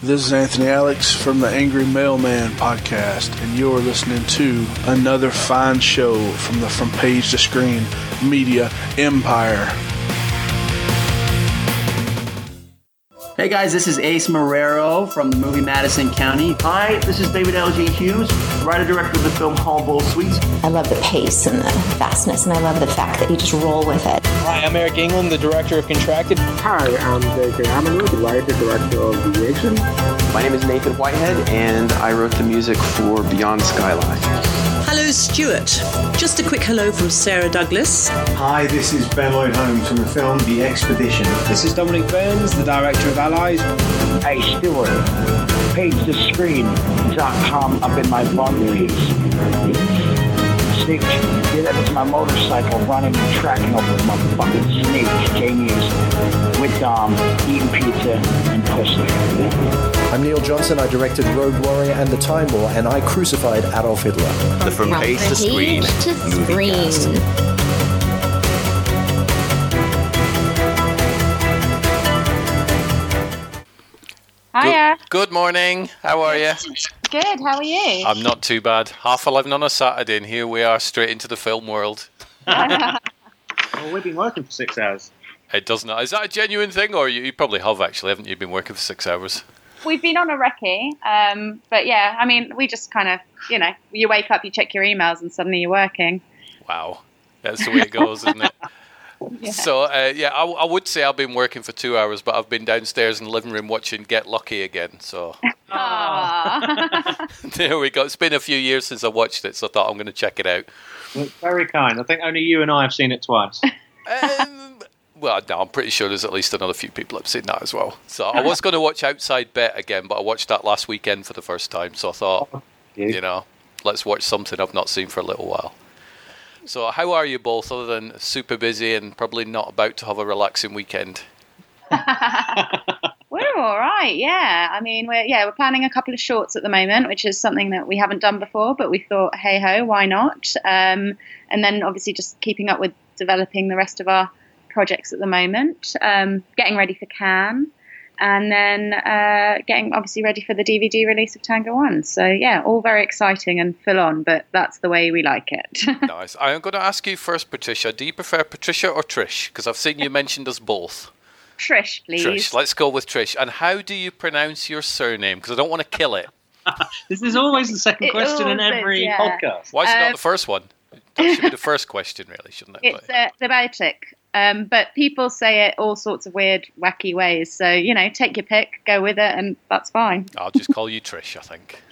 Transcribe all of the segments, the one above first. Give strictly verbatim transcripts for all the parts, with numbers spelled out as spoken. This is Anthony Alex from the Angry Mailman podcast, and you're listening to another fine show from the From Page to Screen Media Empire. Hey guys, this is Ace Marrero from the movie Madison County. Hi, this is David L G Hughes, writer-director of the film Hall Bull Suites. I love the pace and the fastness, and I love the fact that you just roll with it. Hi, I'm Eric England, the director of Contracted. Hi, I'm J K Amaru, the writer-director of The Vision. My name is Nathan Whitehead, and I wrote the music for Beyond Skyline. Hello, Stuart. Just a quick hello from Sarah Douglas. Hi, this is Ben Lloyd-Holmes from the film The Expedition. This is Dominic Burns, the director of Allies. Hey, Stuart. page to screen dot com up in my bum leaves. Snake, yeah, that was my motorcycle running and tracking up with my fucking snake, Jamie's, with Dom, eating pizza and pussy. I'm Neil Johnson, I directed Road Warrior and The Time War, and I crucified Adolf Hitler. The From Page to Screen Movie. Hiya. Good morning. How are you? Good. How are you? I'm not too bad. Half eleven on a Saturday, and here we are straight into the film world. Well, we've been working for six hours. It does not. Is that a genuine thing, or you, you probably have actually, haven't you? Been working for six hours. We've been on a recce, um, but yeah, I mean, we just kind of, you know, you wake up, you check your emails, and suddenly you're working. Wow, that's the way it goes, isn't it? Yeah. So, uh, yeah, I, I would say I've been working for two hours, but I've been downstairs in the living room watching Get Lucky again. So, there we go. It's been a few years since I watched it, so I thought I'm going to check it out. It's very kind. I think only you and I have seen it twice. um, well, no, I'm pretty sure there's at least another few people that have seen that as well. So, I was going to watch Outside Bet again, but I watched that last weekend for the first time. So, I thought, oh, you. you know, let's watch something I've not seen for a little while. So how are you both, other than super busy and probably not about to have a relaxing weekend? We're all right, yeah. I mean, we're yeah we're planning a couple of shorts at the moment, which is something that we haven't done before, but we thought, hey ho, why not? Um, and then obviously just keeping up with developing the rest of our projects at the moment, um, getting ready for Cannes, and then uh, getting obviously ready for the D V D release of Tango One. So, yeah, all very exciting and full on, but that's the way we like it. Nice. I'm going to ask you first, Patricia, do you prefer Patricia or Trish? Because I've seen you mentioned us both. Trish, please. Trish, let's go with Trish. And how do you pronounce your surname? Because I don't want to kill it. This is always the second it question in every is, yeah. podcast. Why is um, it not the first one? That should be the first question, really, shouldn't it? It's uh, the Baltic. Um, but people say it all sorts of weird, wacky ways. So, you know, take your pick, go with it, and that's fine. I'll just call you Trish, I think.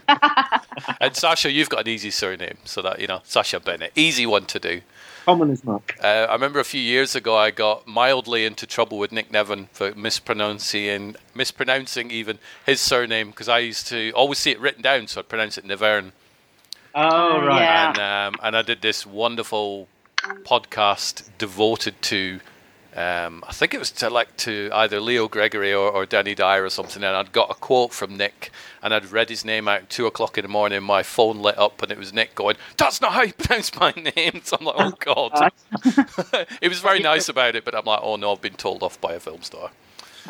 And Sasha, you've got an easy surname. So that, you know, Sacha Bennett. Easy one to do. Common as much. Uh, I remember a few years ago, I got mildly into trouble with Nick Nevin for mispronouncing, mispronouncing even his surname, because I used to always see it written down, so I'd pronounce it Nevern. Oh, right. Yeah. And, um, and I did this wonderful podcast devoted to um, I think it was to like to either Leo Gregory or, or Danny Dyer or something, and I'd got a quote from Nick and I'd read his name out at two o'clock in the morning. My phone lit up and it was Nick going, "That's not how you pronounce my name." So I'm like, oh god. It was very nice about it, but I'm like, oh no, I've been told off by a film star.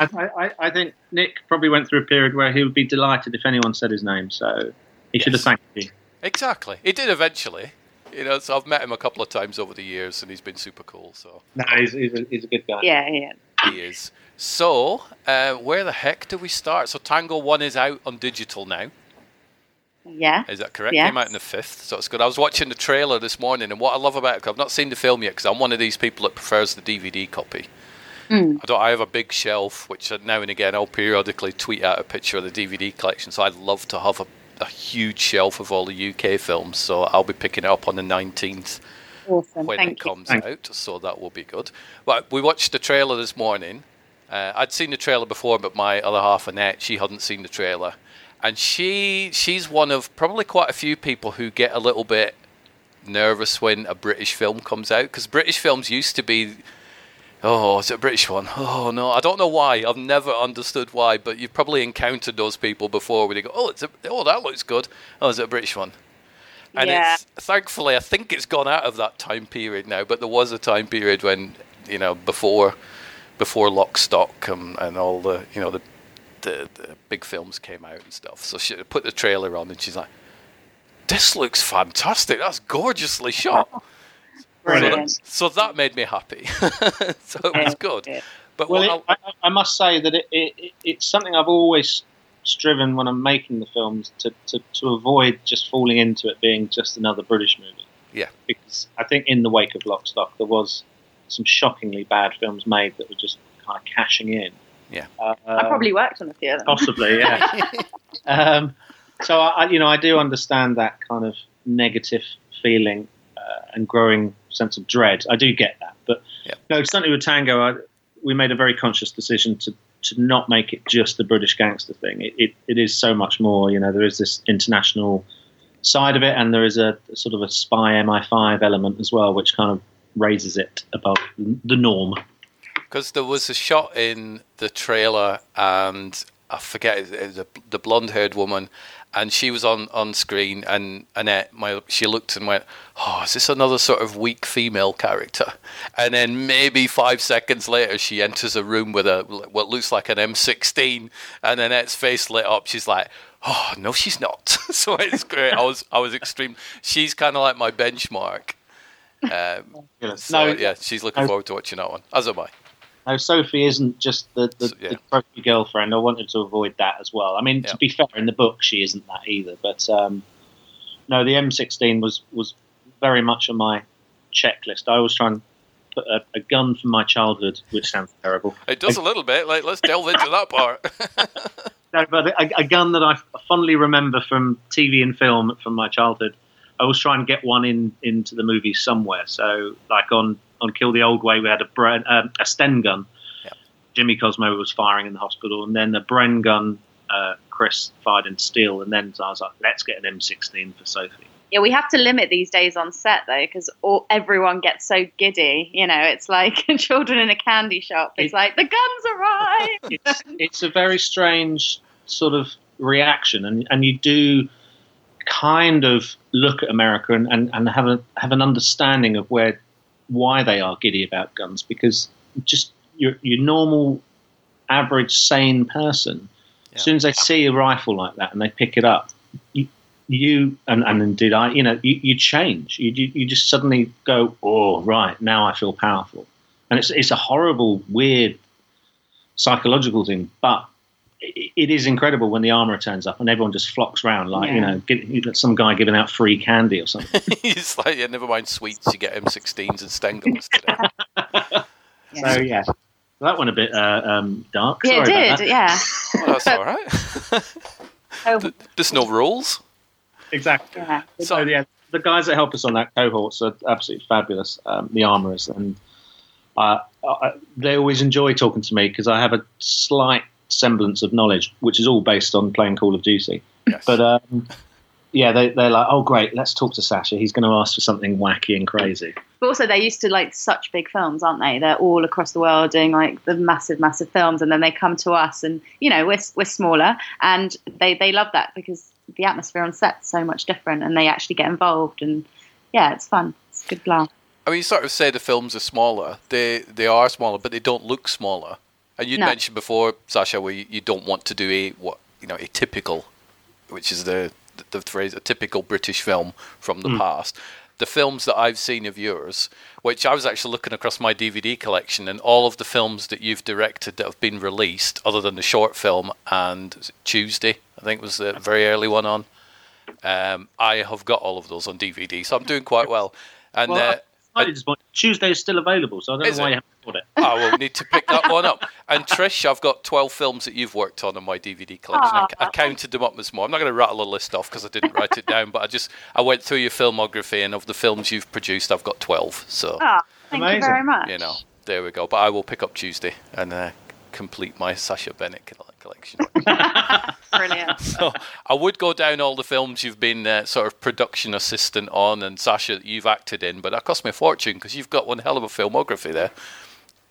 I, I, I think Nick probably went through a period where he would be delighted if anyone said his name, so he yes. should have thanked you. Exactly. He did eventually. You know, so I've met him a couple of times over the years, and he's been super cool. So no, he's he's a, he's a good guy. Yeah, he is. He is. So, uh, where the heck do we start? So, Tango One is out on digital now. Yeah, is that correct? Yes. Came out on the fifth, so it's good. I was watching the trailer this morning, and what I love about it, I've not seen the film yet because I'm one of these people that prefers the D V D copy. Mm. I don't. I have a big shelf, which now and again I'll periodically tweet out a picture of the D V D collection. So I'd love to have a. a huge shelf of all the U K films, so I'll be picking it up on the nineteenth awesome. when Thank it comes you. out, so that will be good. But we watched the trailer this morning. Uh, I'd seen the trailer before, but my other half, Annette, she hadn't seen the trailer. And she she's one of probably quite a few people who get a little bit nervous when a British film comes out, because British films used to be... Oh, is it a British one? Oh, no. I don't know why. I've never understood why, but you've probably encountered those people before where they go, oh, it's a, oh that looks good. Oh, is it a British one? And yeah. it's, thankfully, I think it's gone out of that time period now, but there was a time period when, you know, before before Lockstock and, and all the, you know, the the, the big films came out and stuff. So she put the trailer on and she's like, this looks fantastic. That's gorgeously shot. Brilliant. So that, so that made me happy. So it was good. But well, it, I, I must say that it, it, it's something I've always striven when I'm making the films to, to, to avoid just falling into it being just another British movie. Yeah. Because I think in the wake of Lockstock, there was some shockingly bad films made that were just kind of cashing in. Yeah. Uh, I probably worked on a few of them. Possibly, yeah. um, so, I, you know, I do understand that kind of negative feeling uh, and growing sense of dread. I do get that. But, yeah. No, certainly with Tango, I, we made a very conscious decision to, to not make it just the British gangster thing. It, it it is so much more, you know, there is this international side of it, and there is a sort of a spy M I five element as well, which kind of raises it above the norm. Because there was a shot in the trailer, and I forget, it was a, the blonde-haired woman, and she was on, on screen, and Annette, my, she looked and went, oh, is this another sort of weak female character? And then maybe five seconds later, she enters a room with a what looks like an M sixteen, and Annette's face lit up. She's like, oh, no, she's not. So it's great. I was I was extreme. She's kind of like my benchmark. Um, so, no, yeah, she's looking no, forward to watching that one, as am I. No, Sophie isn't just the, the, so, yeah. the trophy girlfriend. I wanted to avoid that as well. I mean, yeah. to be fair, in the book, she isn't that either. But, um, no, the M sixteen was, was very much on my checklist. I was trying to put a, a gun from my childhood, which sounds terrible. It does a little bit. Like, let's delve into that part. No, but a, a gun that I fondly remember from T V and film from my childhood. I was trying to get one in into the movie somewhere. So, like on, on Kill the Old Way, we had a Bren, um, a Sten gun. Yep. Jimmy Cosmo was firing in the hospital, and then the Bren gun uh, Chris fired in Steel, and then I was like, let's get an M sixteen for Sophie. Yeah, we have to limit these days on set, though, because everyone gets so giddy. You know, it's like children in a candy shop. It's it, like, the guns arrived! It's, it's a very strange sort of reaction, and, and you do kind of look at America and, and, and have a have an understanding of where why they are giddy about guns, because just your your normal average sane person, yeah. as soon as they see a rifle like that and they pick it up, you, you and, and indeed I you know you, you change you, you you just suddenly go, oh right, now I feel powerful, and it's it's a horrible, weird psychological thing, but it is incredible when the armourer turns up and everyone just flocks round like, yeah. you know, get, some guy giving out free candy or something. It's like, yeah, never mind sweets, you get M sixteens and Stengels today. Yeah. So, yeah, that went a bit uh, um, dark. Yeah, Sorry it did, that. yeah. Well, that's all right. Oh. There's no rules. Exactly. Yeah. So, yeah, the guys that help us on that cohort are absolutely fabulous, um, the armourers, and uh, I, they always enjoy talking to me because I have a slight semblance of knowledge, which is all based on playing Call of Duty. Yes. But um, yeah, they, they're like, oh great, let's talk to Sacha. He's going to ask for something wacky and crazy. But also they're used to like such big films, aren't they? They're all across the world doing like the massive, massive films, and then they come to us, and you know, we're we're smaller, and they they love that because the atmosphere on set's so much different, and they actually get involved, and yeah, it's fun. It's a good laugh. I mean, you sort of say the films are smaller. They they are smaller, but they don't look smaller. And you no. mentioned before, Sacha, where you, you don't want to do a what you know, a typical, which is the the, the phrase, a typical British film from the mm. past. The films that I've seen of yours, which I was actually looking across my D V D collection, and all of the films that you've directed that have been released, other than the short film and Tuesday, I think was the very early one on. Um, I have got all of those on D V D, so I'm doing quite well. And well, uh, I, Tuesday is still available, so I don't know why it? you haven't bought it. Oh, well, we need to pick that one up. And Trish, I've got twelve films that you've worked on in my D V D collection. I, I counted them up this morning. I'm not going to rattle a list off because I didn't write it down, but I just I went through your filmography, and of the films you've produced, I've got twelve. So, oh, thank Amazing. you very much. You know, there we go. But I will pick up Tuesday and uh, complete my Sacha Bennett collection. Brilliant. So I would go down all the films you've been uh, sort of production assistant on, and Sacha, you've acted in, but that cost me a fortune because you've got one hell of a filmography there.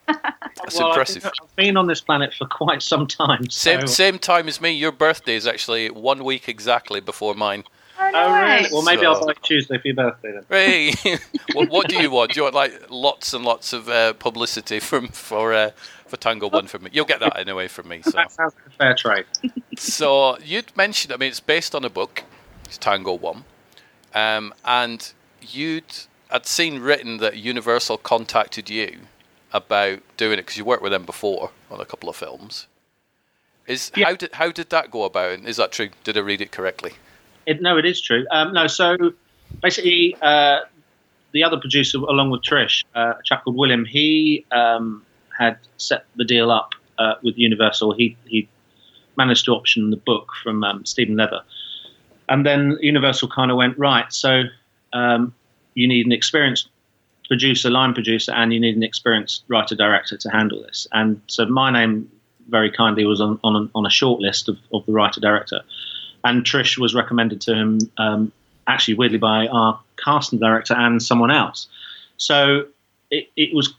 That's well, impressive. I've been on this planet for quite some time. So. Same, same time as me. Your birthday is actually one week exactly before mine. Oh, nice. Oh, really? Well, maybe so, I'll buy Tuesday for your birthday then. Hey, what, what do you want? Do you want like lots and lots of uh, publicity from for uh, for Tango One from me? You'll get that anyway from me. So. That sounds like a fair trade. So you'd mentioned, I mean, it's based on a book. It's Tango One, um, and you'd I'd seen written that Universal contacted you about doing it because you worked with them before on a couple of films. Is yeah. how did how did that go about? Is that true? Did I read it correctly? It, no, it is true. Um, no, so basically, uh, the other producer, along with Trish, uh, a chap called William, he um, had set the deal up uh, with Universal. He he managed to option the book from um, Stephen Leather, and then Universal kind of went right. So um, you need an experienced producer, line producer, and you need an experienced writer director to handle this. And so my name, very kindly, was on on, on a short list of, of the writer director. And Trish was recommended to him, um, actually weirdly, by our casting director and someone else. So it, it was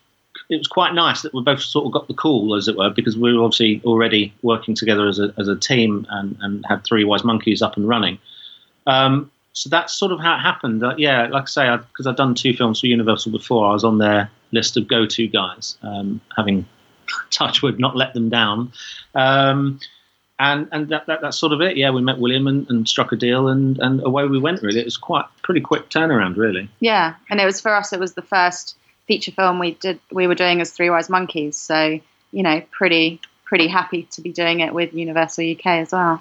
it was quite nice that we both sort of got the call, as it were, because we were obviously already working together as a as a team and, and had Three Wise Monkeys up and running. Um, so that's sort of how it happened. Uh, yeah, like I say, because I've done two films for Universal before, I was on their list of go-to guys, um, having touch wood, not let them down. Um And and that, that that's sort of it. Yeah, we met William and, and struck a deal, and, and away we went. Really, it was quite pretty quick turnaround, really. Yeah, and it was for us. It was the first feature film we did. We were doing as Three Wise Monkeys, so you know, pretty pretty happy to be doing it with Universal U K as well.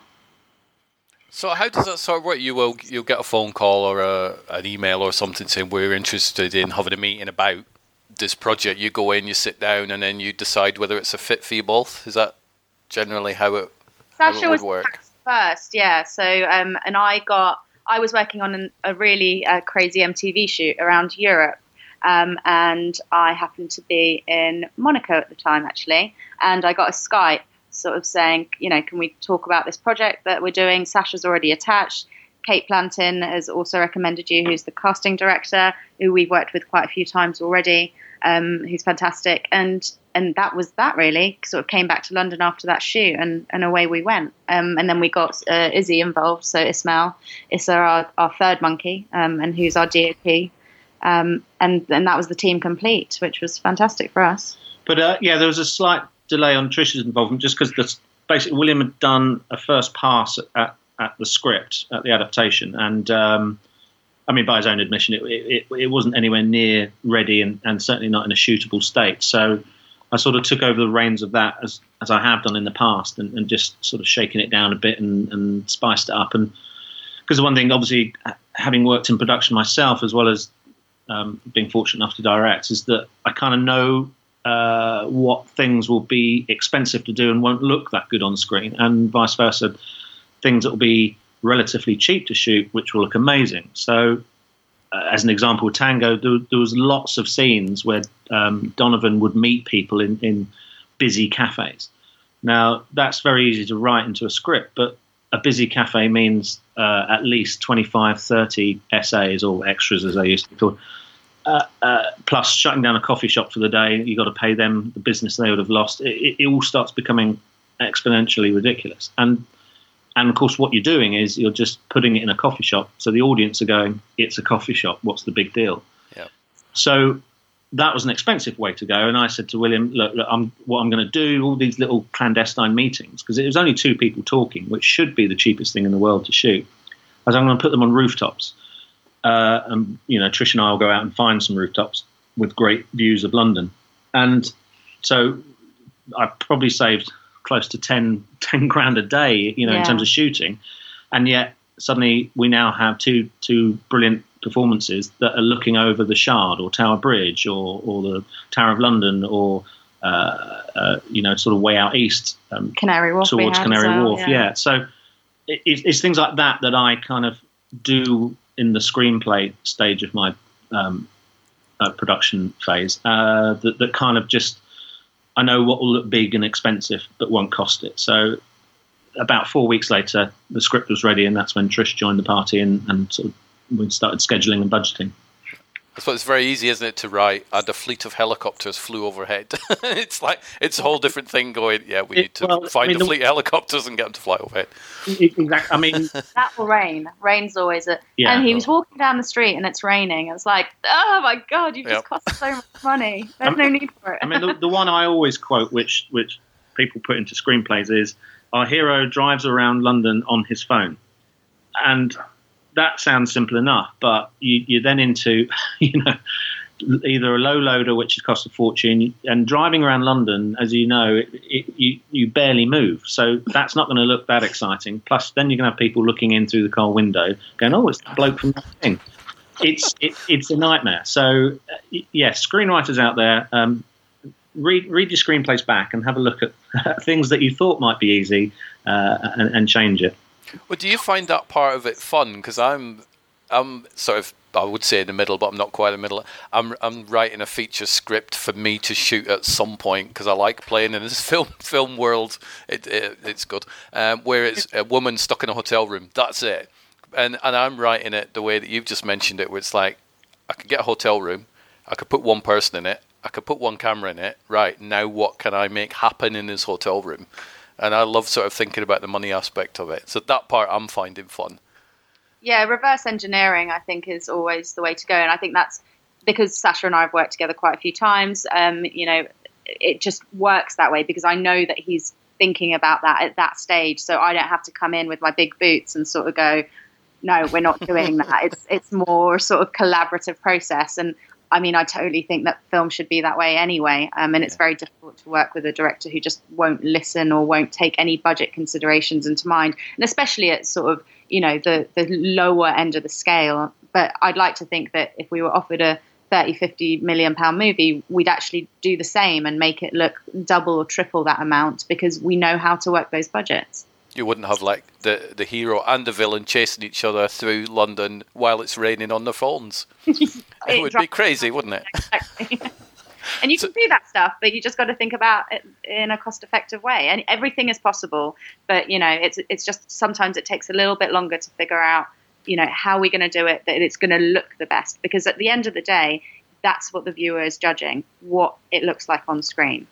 So how does that sort of work? You will you'll get a phone call or a, an email or something saying we're interested in having a meeting about this project. You go in, you sit down, and then you decide whether it's a fit for you both. Is that generally how it? Sacha was first, yeah. So, um, and I got, I was working on an, a really uh, crazy M T V shoot around Europe, um, and I happened to be in Monaco at the time, actually. And I got a Skype, sort of saying, you know, can we talk about this project that we're doing? Sacha's already attached. Kate Plantin has also recommended you, who's the casting director, who we've worked with quite a few times already, um, who's fantastic, and. And that was that, really. Sort of came back to London after that shoot, and, and away we went. Um, and then we got uh, Izzy involved, so Ismail, Issa, our, our third monkey, um, and who's our D O P. Um, and, and that was the team complete, which was fantastic for us. But, uh, yeah, there was a slight delay on Trish's involvement, just because basically William had done a first pass at, at the script, at the adaptation, and... Um, I mean, by his own admission, it, it, it wasn't anywhere near ready and, and certainly not in a shootable state. So... I sort of took over the reins of that as as I have done in the past, and, and just sort of shaking it down a bit and, and spiced it up. And because the one thing, obviously, having worked in production myself as well as um, being fortunate enough to direct, is that I kind of know uh, what things will be expensive to do and won't look that good on screen, and vice versa, things that will be relatively cheap to shoot which will look amazing. So. As an example, Tango, there, there was lots of scenes where um, Donovan would meet people in, in busy cafes. Now, that's very easy to write into a script, but a busy cafe means uh, at least twenty-five, thirty S As or extras, as they used to be called, uh, uh, plus shutting down a coffee shop for the day. You've got to pay them the business they would have lost. It, it, it all starts becoming exponentially ridiculous. And And, of course, what you're doing is you're just putting it in a coffee shop. So the audience are going, it's a coffee shop. What's the big deal? Yeah. So that was an expensive way to go. And I said to William, look, look I'm, what I'm going to do, all these little clandestine meetings, because it was only two people talking, which should be the cheapest thing in the world to shoot, as I'm going to put them on rooftops. Uh, and, you know, Trish and I will go out and find some rooftops with great views of London. And so I probably saved... close to ten, ten grand a day, you know, yeah. in terms of shooting. And yet suddenly we now have two two brilliant performances that are looking over the Shard or Tower Bridge or, or the Tower of London or, uh, uh, you know, sort of way out east. Um, Canary Wharf. Towards Canary well, Wharf, yeah. yeah. So it, it's things like that that I kind of do in the screenplay stage of my um, uh, production phase uh, that, that kind of just... I know what will look big and expensive, but won't cost it. So about four weeks later, the script was ready, and that's when Trish joined the party and, and sort of we started scheduling and budgeting. I suppose it's very easy, isn't it, to write, and a fleet of helicopters flew overhead. It's like, it's a whole different thing going, yeah, we it, need to well, find I mean, a fleet of helicopters and get them to fly overhead. Exactly. I mean... that will rain. Rain's always it. Yeah, and he was walking down the street and it's raining. It's like, oh my God, you've yep. just cost so much money. There's I mean, no need for it. I mean, the, the one I always quote, which which people put into screenplays, is, our hero drives around London on his phone. And... that sounds simple enough, but you, you're then into, you know, either a low loader, which has cost a fortune, and driving around London, as you know, it, it, you, you barely move. So that's not going to look that exciting. Plus, then you're going to have people looking in through the car window going, oh, it's the bloke from that thing. It's it, it's a nightmare. So, uh, yeah, screenwriters out there, um, read, read your screenplays back and have a look at things that you thought might be easy uh, and, and change it. Well, do you find that part of it fun? Because I'm, I'm sort of, I would say in the middle, but I'm not quite in the middle. I'm, I'm writing a feature script for me to shoot at some point because I like playing in this film film world. It, it it's good. Um, where it's a woman stuck in a hotel room. That's it. And and I'm writing it the way that you've just mentioned it. Where it's like, I could get a hotel room, I could put one person in it, I could put one camera in it. Right now, what can I make happen in this hotel room? And I love sort of thinking about the money aspect of it. So that part I'm finding fun. Yeah, reverse engineering, I think, is always the way to go. And I think that's because Sacha and I have worked together quite a few times. Um, you know, it just works that way because I know that he's thinking about that at that stage. So I don't have to come in with my big boots and sort of go, no, we're not doing that. It's it's more sort of collaborative process. And I mean, I totally think that film should be that way anyway. Um, and it's very difficult to work with a director who just won't listen or won't take any budget considerations into mind. And especially at sort of, you know, the, the lower end of the scale. But I'd like to think that if we were offered a thirty, fifty million pound movie, we'd actually do the same and make it look double or triple that amount because we know how to work those budgets. You wouldn't have like the, the hero and the villain chasing each other through London while it's raining on their phones. It, it would be crazy, wouldn't it? Exactly. And you so, can do that stuff, but you just got to think about it in a cost-effective way. And everything is possible, but you know, it's it's just sometimes it takes a little bit longer to figure out, you know, how we're going to do it that it's going to look the best. Because at the end of the day, that's what the viewer is judging, what it looks like on screen.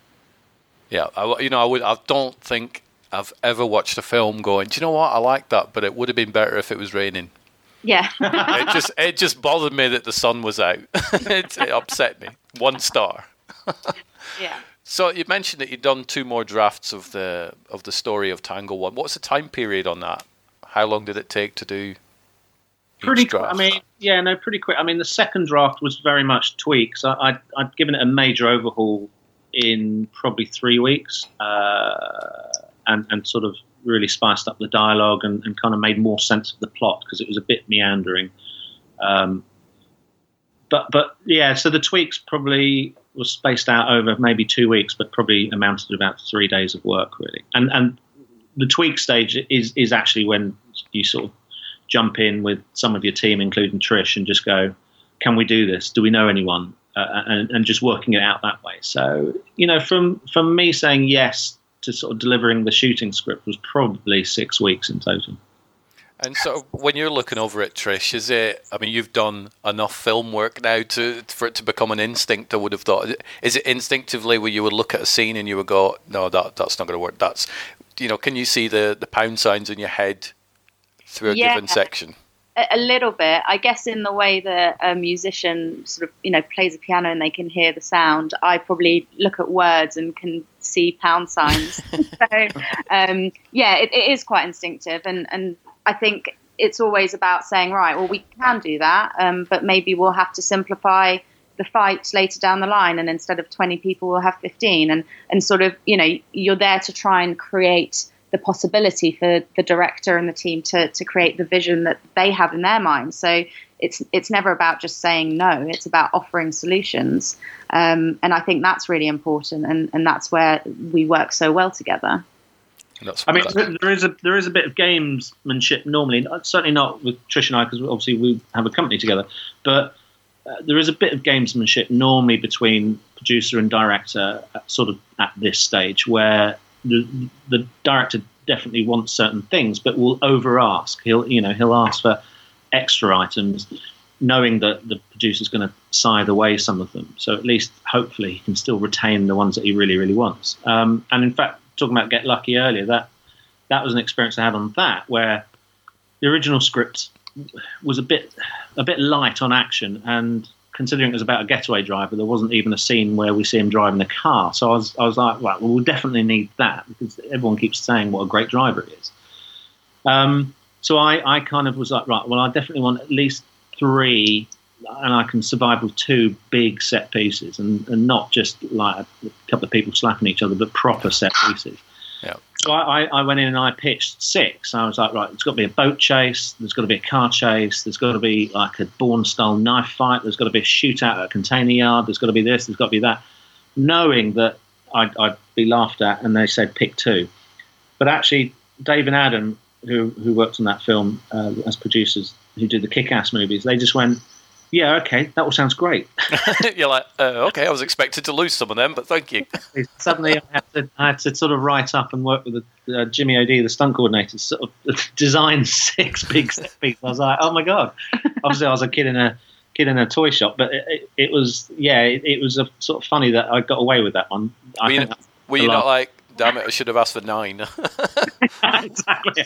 Yeah, I, you know, I would. I don't think. I've ever watched a film going, do you know what? I like that, but it would have been better if it was raining. Yeah. it just it just bothered me that the sun was out. it, it upset me. One star. Yeah. So you mentioned that you'd done two more drafts of the of the story of Tango One. What's the time period on that? How long did it take to do? Pretty quick. I mean, yeah, no, pretty quick. I mean, the second draft was very much tweaks. I, I'd, I'd given it a major overhaul in probably three weeks. Uh, And, and sort of really spiced up the dialogue and, and kind of made more sense of the plot because it was a bit meandering. Um, but, but yeah, so the tweaks probably were spaced out over maybe two weeks, but probably amounted to about three days of work, really. And and the tweak stage is, is actually when you sort of jump in with some of your team, including Trish, and just go, can we do this? Do we know anyone? Uh, and, and just working it out that way. So, you know, from, from me saying yes to sort of delivering the shooting script was probably six weeks in total. And so when you're looking over it, Trish, is it, I mean, you've done enough film work now to for it to become an instinct, I would have thought. Is it instinctively where you would look at a scene and you would go, no, that that's not going to work. That's, you know, can you see the, the pound signs in your head through a yeah, given section? A little bit. I guess in the way that a musician sort of, you know, plays the piano and they can hear the sound, I probably look at words and can see pound signs. so, um, yeah, it, it is quite instinctive. And, and I think it's always about saying, right, well, we can do that, um, but maybe we'll have to simplify the fight later down the line. And instead of twenty people, we'll have fifteen. And, and sort of, you know, you're there to try and create the possibility for the director and the team to to create the vision that they have in their mind. So it's it's never about just saying no, it's about offering solutions. Um, and I think that's really important, and, and that's where we work so well together. I mean, there is a there is a bit of gamesmanship normally, certainly not with Trish and I, because obviously we have a company together, but uh, there is a bit of gamesmanship normally between producer and director at, sort of at this stage where The, the director definitely wants certain things, but will over ask. He'll, you know, he'll ask for extra items. knowing that the producer's going to scythe away some of them. So at least, hopefully, he can still retain the ones that he really, really wants. Um, and in fact, talking about Get Lucky earlier, that that was an experience I had on that, where the original script was a bit a bit light on action, and considering it was about a getaway driver, there wasn't even a scene where we see him driving the car. So I was, I was like, right, well, we'll definitely need that, because everyone keeps saying what a great driver it is. Um, so I, I kind of was like, right, well, I definitely want at least three, and I can survive with two big set pieces, and, and not just like a couple of people slapping each other, but proper set pieces. Yeah. So I, I went in and I pitched six. I was like, right, it's got to be a boat chase. There's got to be a car chase. There's got to be like a Bourne-style knife fight. There's got to be a shootout at a container yard. There's got to be this. There's got to be that. Knowing that I'd, I'd be laughed at, and they said pick two. But actually, Dave and Adam, who who worked on that film uh, as producers, who did the Kick-Ass movies, they just went, yeah, okay, that all sounds great. You're like, uh, okay, I was expected to lose some of them, but thank you. Suddenly I had to, I had to sort of write up and work with the, uh, Jimmy O'Dea, the stunt coordinator, sort of design six big set pieces. I was like, oh my God. Obviously I was a kid in a kid in a toy shop, but it, it, it was, yeah, it, it was a, sort of funny that I got away with that one. I were you, were you not like, damn it, I should have asked for nine? Exactly.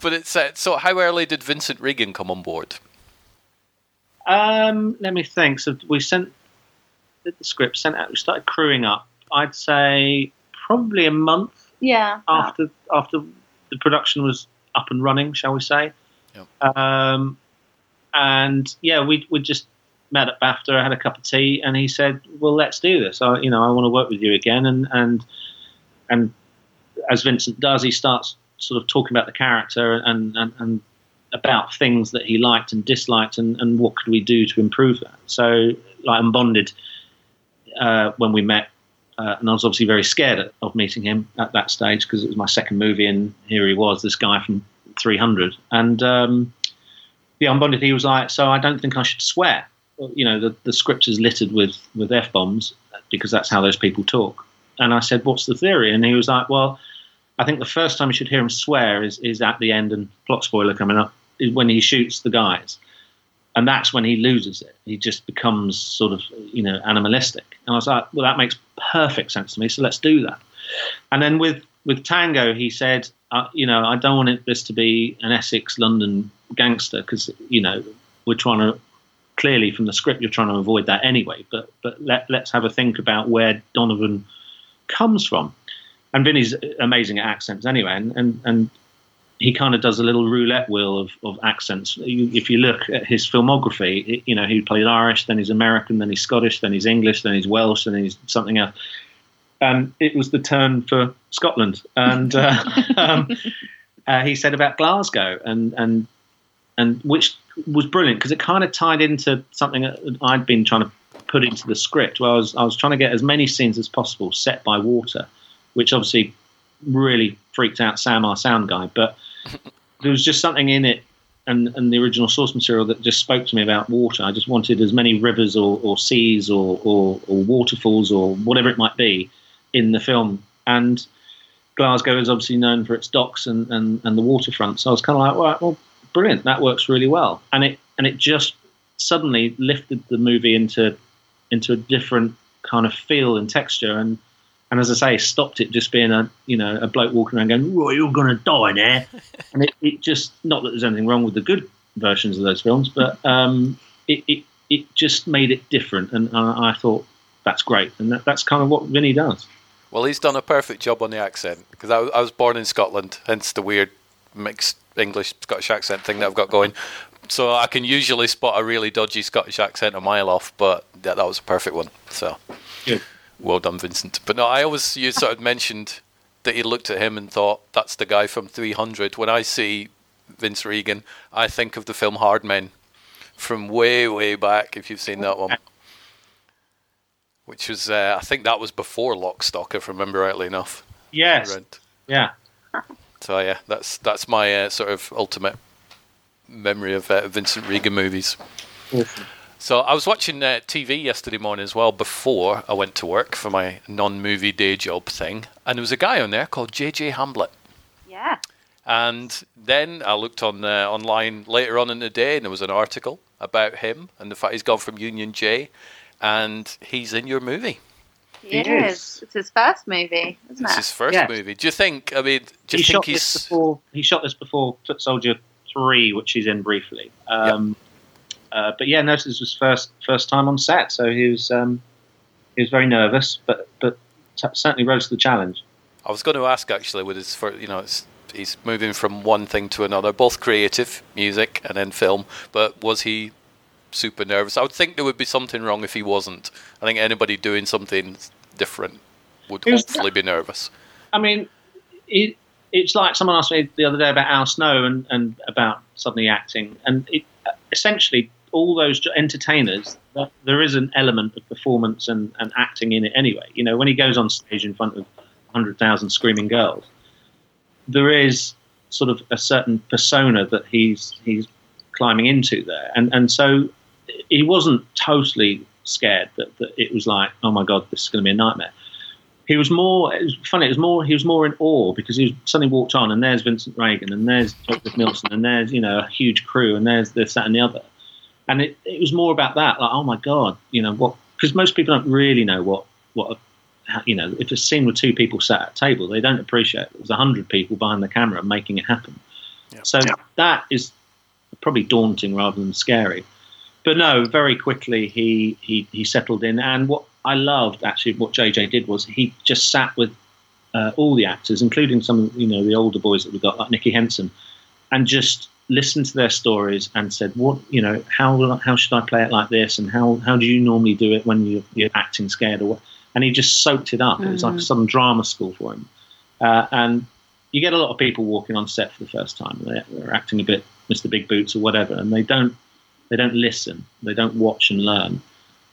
But it's uh, so. How early did Vincent Regan come on board? Um, let me think. So we sent did the script. Sent out. We started crewing up. I'd say probably a month. Yeah. After wow. after the production was up and running, shall we say? Yep. Um, and yeah, we we just met up after. I had a cup of tea, and he said, "Well, let's do this. I, you know, I want to work with you again." And and and as Vincent does, he starts sort of talking about the character and, and, and about things that he liked and disliked, and, and what could we do to improve that. So, like, I'm bonded uh, when we met, uh, and I was obviously very scared of meeting him at that stage, because it was my second movie, and here he was, this guy from three hundred. And um, yeah, I'm bonded. He was like, "So I don't think I should swear. You know, the, the script is littered with with F-bombs, because that's how those people talk." And I said, "What's the theory?" And he was like, "Well, I think the first time you should hear him swear is, is at the end," and plot spoiler coming up, is when he shoots the guys. And that's when he loses it. He just becomes sort of, you know, animalistic. And I was like, well, that makes perfect sense to me, so let's do that. And then with, with Tango, he said, uh, you know, I don't want it, this to be an Essex, London gangster, because, you know, we're trying to, clearly from the script, you're trying to avoid that anyway. But, but let, let's have a think about where Donovan comes from. And Vinny's amazing at accents anyway, and, and, and he kind of does a little roulette wheel of, of accents. You, if you look at his filmography, it, you know, he played Irish, then he's American, then he's Scottish, then he's English, then he's Welsh, then he's something else. And um, it was the turn for Scotland. And uh, um, uh, he said about Glasgow, and and and which was brilliant, because it kind of tied into something that I'd been trying to put into the script, where I was I was trying to get as many scenes as possible set by water, which obviously really freaked out Sam, our sound guy. But there was just something in it and, and the original source material that just spoke to me about water. I just wanted as many rivers or, or seas or, or, or waterfalls or whatever it might be in the film. And Glasgow is obviously known for its docks and, and, and the waterfront. So I was kind of like, well, well, brilliant, that works really well. And it and it just suddenly lifted the movie into into a different kind of feel and texture. And And as I say, stopped it just being a, you know, a bloke walking around going, "Well, you're going to die now." And it, it just, not that there's anything wrong with the good versions of those films, but um, it, it it just made it different. And uh, I thought, that's great. And that, that's kind of what Vinny does. Well, he's done a perfect job on the accent, because I, I was born in Scotland, hence the weird mixed English-Scottish accent thing that I've got going. So I can usually spot a really dodgy Scottish accent a mile off, but that, that was a perfect one. So. Good. Well done, Vincent. But no, I always, you sort of mentioned that he looked at him and thought, that's the guy from three hundred. When I see Vince Regan, I think of the film Hard Men from way, way back, if you've seen that one. Which was, uh, I think that was before Lockstock, if I remember rightly enough. Yes. Around. Yeah. So, yeah, that's that's my uh, sort of ultimate memory of uh, Vincent Regan movies. Awesome. So I was watching uh, T V yesterday morning as well, before I went to work for my non-movie day job thing, and there was a guy on there called J J Hamblett. Yeah. And then I looked on uh, online later on in the day, and there was an article about him and the fact he's gone from Union J, and he's in your movie. Yes, he is. It's his first movie, isn't it? It's his first yes. movie. Do you think? I mean, do you he think shot he's this before, he shot this before Foot Soldier three, which he's in briefly. Um, yep. uh, but yeah, no, this was his first first time on set, so he was um, he was very nervous, but but t- certainly rose to the challenge. I was going to ask actually, with his first, you know, it's, he's moving from one thing to another, both creative, music, and then film. But was he super nervous? I would think there would be something wrong if he wasn't. I think anybody doing something different would was, hopefully be nervous. I mean, it, it's like someone asked me the other day about Al Snow and, and about suddenly acting. And it, essentially, all those entertainers, there is an element of performance and, and acting in it anyway. You know, when he goes on stage in front of one hundred thousand screaming girls, there is sort of a certain persona that he's he's climbing into there. And and so he wasn't totally scared that, that it was like, oh, my God, this is going to be a nightmare. He was more, it was funny, it was more, he was more in awe because he was, suddenly walked on and there's Vincent Regan and there's Joseph Nielsen and there's, you know, a huge crew and there's this, that and the other. And it, it was more about that, like, oh, my God, you know, what, because most people don't really know what, what a, you know, if a scene with two people sat at a table, they don't appreciate it was a hundred people behind the camera making it happen. Yeah. So yeah. that is probably daunting rather than scary. But no, very quickly he, he, he settled in. And what I loved actually, what J J did was he just sat with uh, all the actors, including some, you know, the older boys that we got, like Nicky Henson, and just listened to their stories and said, what, you know, how how should I play it like this? And how how do you normally do it when you're, you're acting scared or what? And he just soaked it up. Mm. It was like some drama school for him. Uh, and you get a lot of people walking on set for the first time. They're, they're acting a bit Mister Big Boots or whatever, and they don't they don't listen. They don't watch and learn.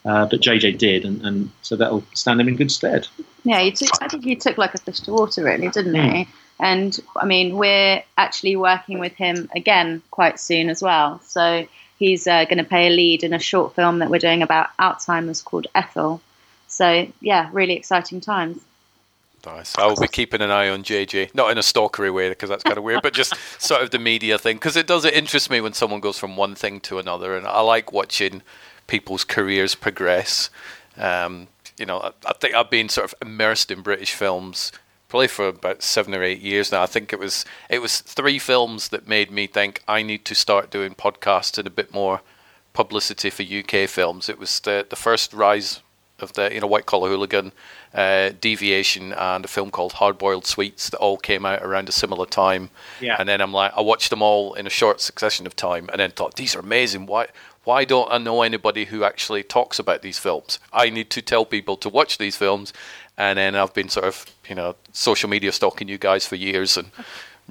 Uh, but J J did, and, and so that'll stand him in good stead. Yeah, he took, I think he took like a fish to water, really, didn't mm. he? And, I mean, we're actually working with him again quite soon as well. So he's uh, going to play a lead in a short film that we're doing about Alzheimer's called Ethel. So, yeah, really exciting times. Nice. I will be keeping an eye on J J. Not in a stalkery way, because that's kind of weird, but just sort of the media thing. Because it does, it interests me when someone goes from one thing to another. And I like watching people's careers progress. Um, you know, I, I think I've been sort of immersed in British films probably for about seven or eight years now. I think it was it was three films that made me think I need to start doing podcasts and a bit more publicity for U K films. It was the, the first Rise of the, you know, White Collar Hooligan, uh, Deviation, and a film called Hard Boiled Sweets that all came out around a similar time. Yeah. And then I'm like, I watched them all in a short succession of time, and then thought, these are amazing. Why, why don't I know anybody who actually talks about these films? I need to tell people to watch these films. And then I've been sort of, you know, social media stalking you guys for years and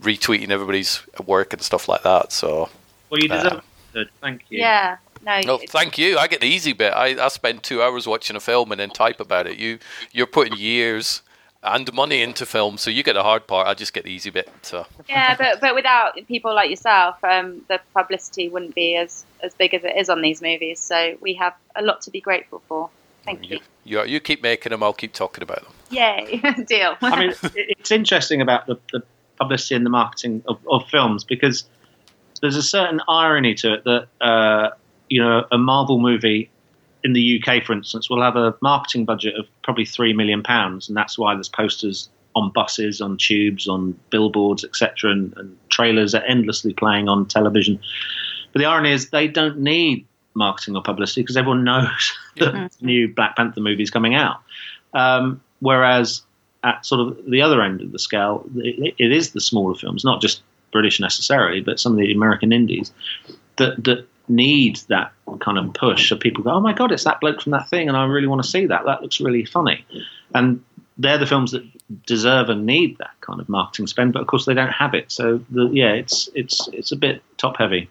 retweeting everybody's work and stuff like that. So, well, you deserve um, it. Thank you. Yeah. No, no, thank you. I get the easy bit. I, I spend two hours watching a film and then type about it. You, you're putting years and money into film, so you get the hard part. I just get the easy bit. So. Yeah, but but without people like yourself, um, the publicity wouldn't be as, as big as it is on these movies. So we have a lot to be grateful for. Thank you. You, you, you keep making them, I'll keep talking about them. Yay, deal. I mean, it's interesting about the, the publicity and the marketing of, of films, because there's a certain irony to it that... Uh, you know, a Marvel movie in the U K, for instance, will have a marketing budget of probably three million pounds, and that's why there's posters on buses, on tubes, on billboards, et cetera, and, and trailers are endlessly playing on television. But the irony is they don't need marketing or publicity because everyone knows yeah. that the new Black Panther movie is coming out. Um, whereas at sort of the other end of the scale, it, it is the smaller films, not just British necessarily, but some of the American indies, that that need that kind of push, so people go, oh my God, it's that bloke from that thing, and I really want to see that that looks really funny. And they're the films that deserve and need that kind of marketing spend, but of course they don't have it. So the, yeah it's it's it's a bit top heavy.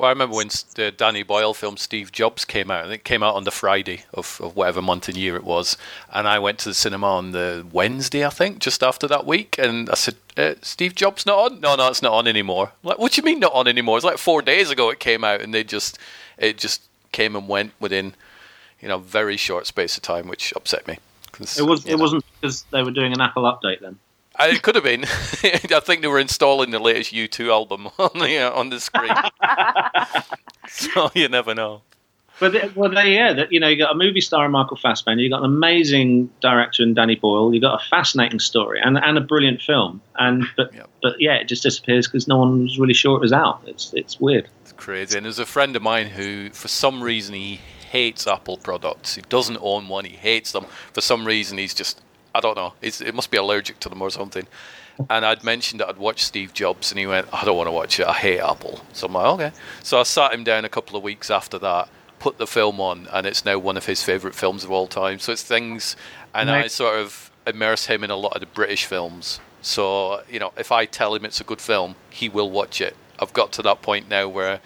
Well, I remember when the Danny Boyle film Steve Jobs came out, and it came out on the Friday of, of whatever month and year it was, and I went to the cinema on the Wednesday, I think, just after that week, and I said, uh, Steve Jobs not on? No, no, it's not on anymore. Like, what do you mean not on anymore? It's like four days ago it came out, and they just it just came and went within, you know, very short space of time, which upset me. It, was, it wasn't because they were doing an Apple update then. It could have been. I think they were installing the latest U two album on the uh, on the screen. So you never know. But they, well, they, yeah, that you know, you got a movie star in Michael Fassbender, you got an amazing director in Danny Boyle, you got a fascinating story and and a brilliant film, and but yep. but yeah, it just disappears because no one was really sure it was out. It's it's weird. It's crazy. And there's a friend of mine who, for some reason, he hates Apple products. He doesn't own one. He hates them for some reason. He's just I don't know. It's, it must be allergic to them or something. And I'd mentioned that I'd watched Steve Jobs, and he went, "I don't want to watch it. I hate Apple." So I'm like, "Okay." So I sat him down a couple of weeks after that, put the film on, and it's now one of his favourite films of all time. So it's things, and nice. I sort of immerse him in a lot of the British films. So, you know, if I tell him it's a good film, he will watch it. I've got to that point now where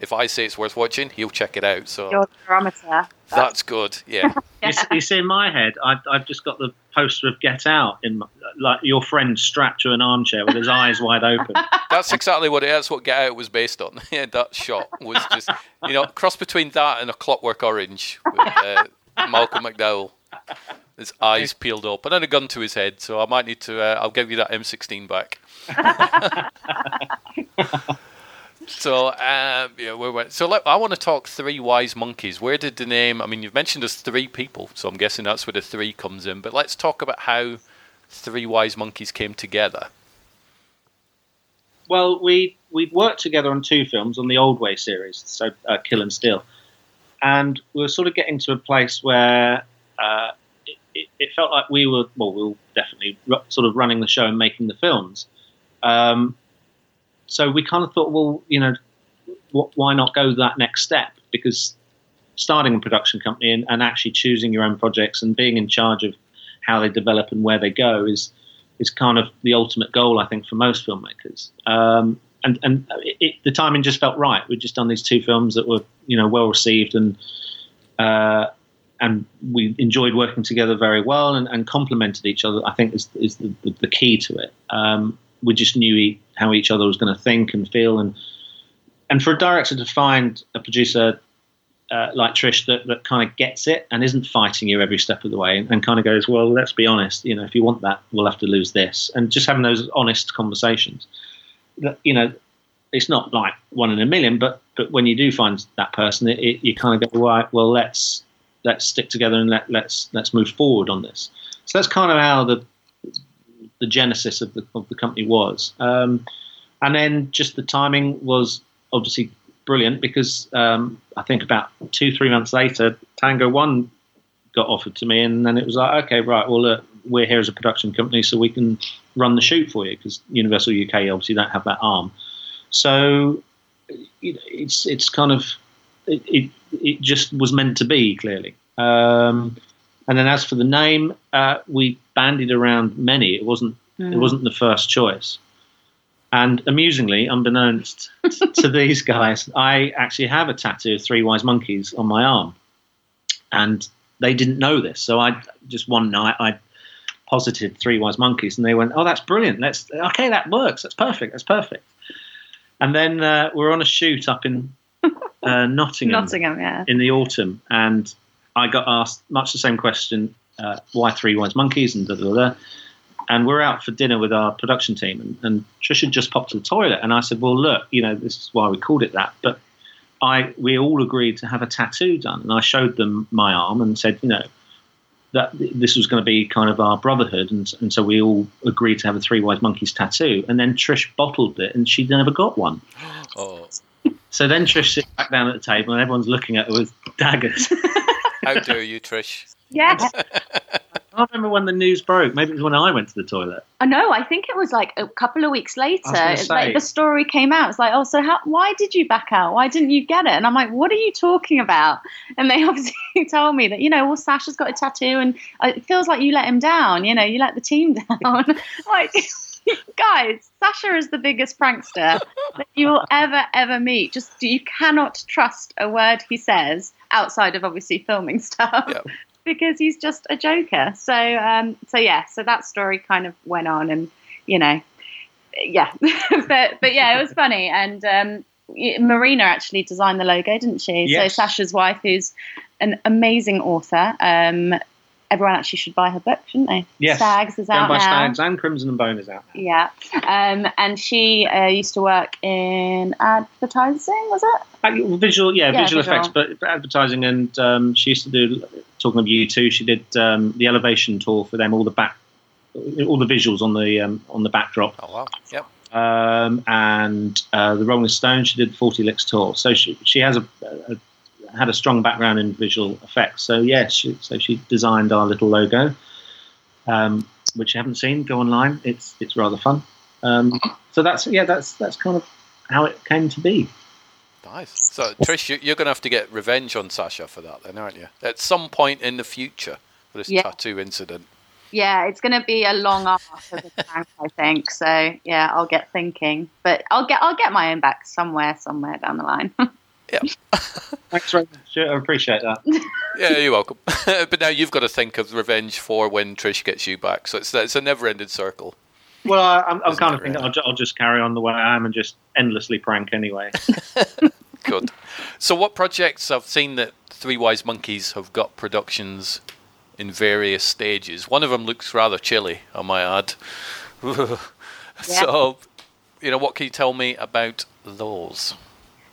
if I say it's worth watching, he'll check it out. So your barometer. That's good, yeah. You see, you see in my head, I, I've just got the poster of Get Out, in my, like your friend strapped to an armchair with his eyes wide open. That's exactly what it is. That's what Get Out was based on. Yeah, that shot was just, you know, cross between that and A Clockwork Orange with uh, Malcolm McDowell. His eyes peeled up, and then a gun to his head, so I might need to, uh, I'll give you that M sixteen back. So, um, yeah, we went. So, look, I want to talk Three Wise Monkeys. Where did the name? I mean, you've mentioned there's three people, so I'm guessing that's where the three comes in. But let's talk about how Three Wise Monkeys came together. Well, we we'd worked together on two films on the Old Way series, so uh, Kill and Steal, and we were sort of getting to a place where uh, it, it, it felt like we were well, we were definitely r- sort of running the show and making the films. Um, So we kind of thought, well, you know, wh- why not go that next step? Because starting a production company and, and actually choosing your own projects and being in charge of how they develop and where they go is is kind of the ultimate goal, I think, for most filmmakers. Um, and and it, it, the timing just felt right. We'd just done these two films that were, you know, well received, and uh, and we enjoyed working together very well and, and complemented each other. I think is is the, the, the key to it. Um, we just knew each how each other was going to think and feel, and and for a director to find a producer uh, like Trish that, that kind of gets it and isn't fighting you every step of the way, and, and kind of goes, well, let's be honest, you know, if you want that, we'll have to lose this, and just having those honest conversations. That, you know, it's not like one in a million, but but when you do find that person, it, it, you kind of go, right, well, let's let's stick together and let let's let's move forward on this. So that's kind of how the. the genesis of the of the company was. Um, and then just the timing was obviously brilliant because um, I think about two, three months later, Tango One got offered to me, and then it was like, okay, right, well, look, we're here as a production company, so we can run the shoot for you because Universal U K obviously don't have that arm. So it's it's kind of, it it, it just was meant to be, clearly. Um, and then as for the name, uh, we bandied around many. It wasn't mm. it wasn't the first choice. And amusingly, unbeknownst to these guys, I actually have a tattoo of Three Wise Monkeys on my arm. And they didn't know this. So I just one night I posited Three Wise Monkeys, and they went, oh, that's brilliant. Let's okay, that works. That's perfect. That's perfect. And then uh, we're on a shoot up in uh, Nottingham, Nottingham yeah. in the autumn, and I got asked much the same question, uh, why Three Wise Monkeys and da da da. And we're out for dinner with our production team, and, and Trish had just popped to the toilet, and I said, well, look, you know, this is why we called it that. But I we all agreed to have a tattoo done, and I showed them my arm and said, you know, that this was going to be kind of our brotherhood, and, and so we all agreed to have a Three Wise Monkeys tattoo. And then Trish bottled it, and she never got one. Oh. So then Trish sits back down at the table, and everyone's looking at her with daggers. How dare you, Trish? Yes. I remember when the news broke. Maybe it was when I went to the toilet. I know. I think it was like a couple of weeks later. It's like the story came out. It's like, oh, so how, why did you back out? Why didn't you get it? And I'm like, what are you talking about? And they obviously told me that, you know, well, Sasha's got a tattoo, and it feels like you let him down. You know, you let the team down. Like, guys, Sasha is the biggest prankster that you will ever, ever meet. Just you cannot trust a word he says outside of obviously filming stuff. Yeah. Because he's just a joker. So, um, so yeah, so that story kind of went on, and, you know, yeah. but, but yeah, it was funny. And um, Marina actually designed the logo, didn't she? Yes. So Sasha's wife, who's an amazing author, um, everyone actually should buy her book, shouldn't they? Yes. Stags is out now. Stags and Crimson and Bone is out now. Yeah. Um, and she uh, used to work in advertising, was it? Uh, visual, yeah, yeah visual, visual effects, but, but advertising. And um, she used to do, talking of U two, she did um, the Elevation tour for them, all the back, all the visuals on the um, on the backdrop. Oh, wow. Yep. Um, and uh, the Rolling Stones, she did the forty Licks tour. So she she has a, a had a strong background in visual effects. So yes, yeah, so she designed our little logo, um, which you haven't seen. Go online; it's it's rather fun. Um, so that's yeah, that's that's kind of how it came to be. Nice. So Trish, you, you're going to have to get revenge on Sacha for that, then, aren't you? At some point in the future, for this yeah. tattoo incident. Yeah, it's going to be a long arc of the tank, I think. So yeah, I'll get thinking, but I'll get I'll get my own back somewhere, somewhere down the line. Yeah. Thanks very much. I appreciate that. Yeah, you're welcome. But now you've got to think of revenge for when Trish gets you back. So it's it's a never-ending circle. Well, I, I'm, I'm kind of thinking I'll, I'll just carry on the way I am and just endlessly prank anyway. Good. So what projects? I've seen that Three Wise Monkeys have got productions in various stages. One of them looks rather chilly, I might add. Yeah. So, you know, what can you tell me about those?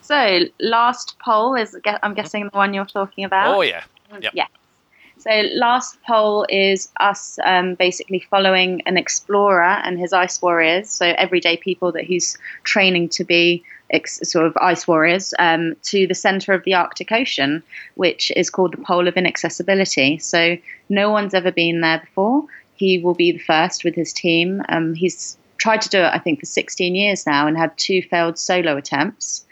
So, last poll is, I'm guessing, the one you're talking about. Oh, yeah. Yep. Yeah. So, last poll is us um, basically following an explorer and his ice warriors, so everyday people that he's training to be ex- sort of ice warriors, um, to the centre of the Arctic Ocean, which is called the Pole of Inaccessibility. So, no one's ever been there before. He will be the first with his team. Um, he's tried to do it, I think, for sixteen years now and had two failed solo attempts.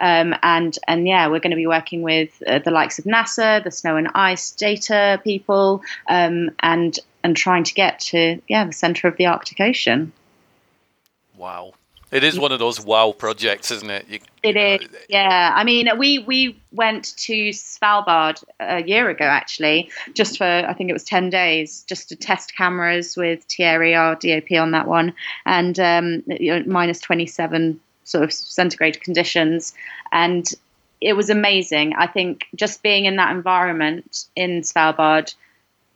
Um, and, and yeah, we're going to be working with uh, the likes of NASA, the snow and ice data people, um, and and trying to get to, yeah, the centre of the Arctic Ocean. Wow. It is one of those wow projects, isn't it? You, it you know. is, yeah. I mean, we, we went to Svalbard a year ago, actually, just for, I think it was ten days, just to test cameras with Thierry, our D O P, on that one, and um, you know, minus twenty-seven sort of centigrade conditions, and it was amazing. I think just being in that environment in Svalbard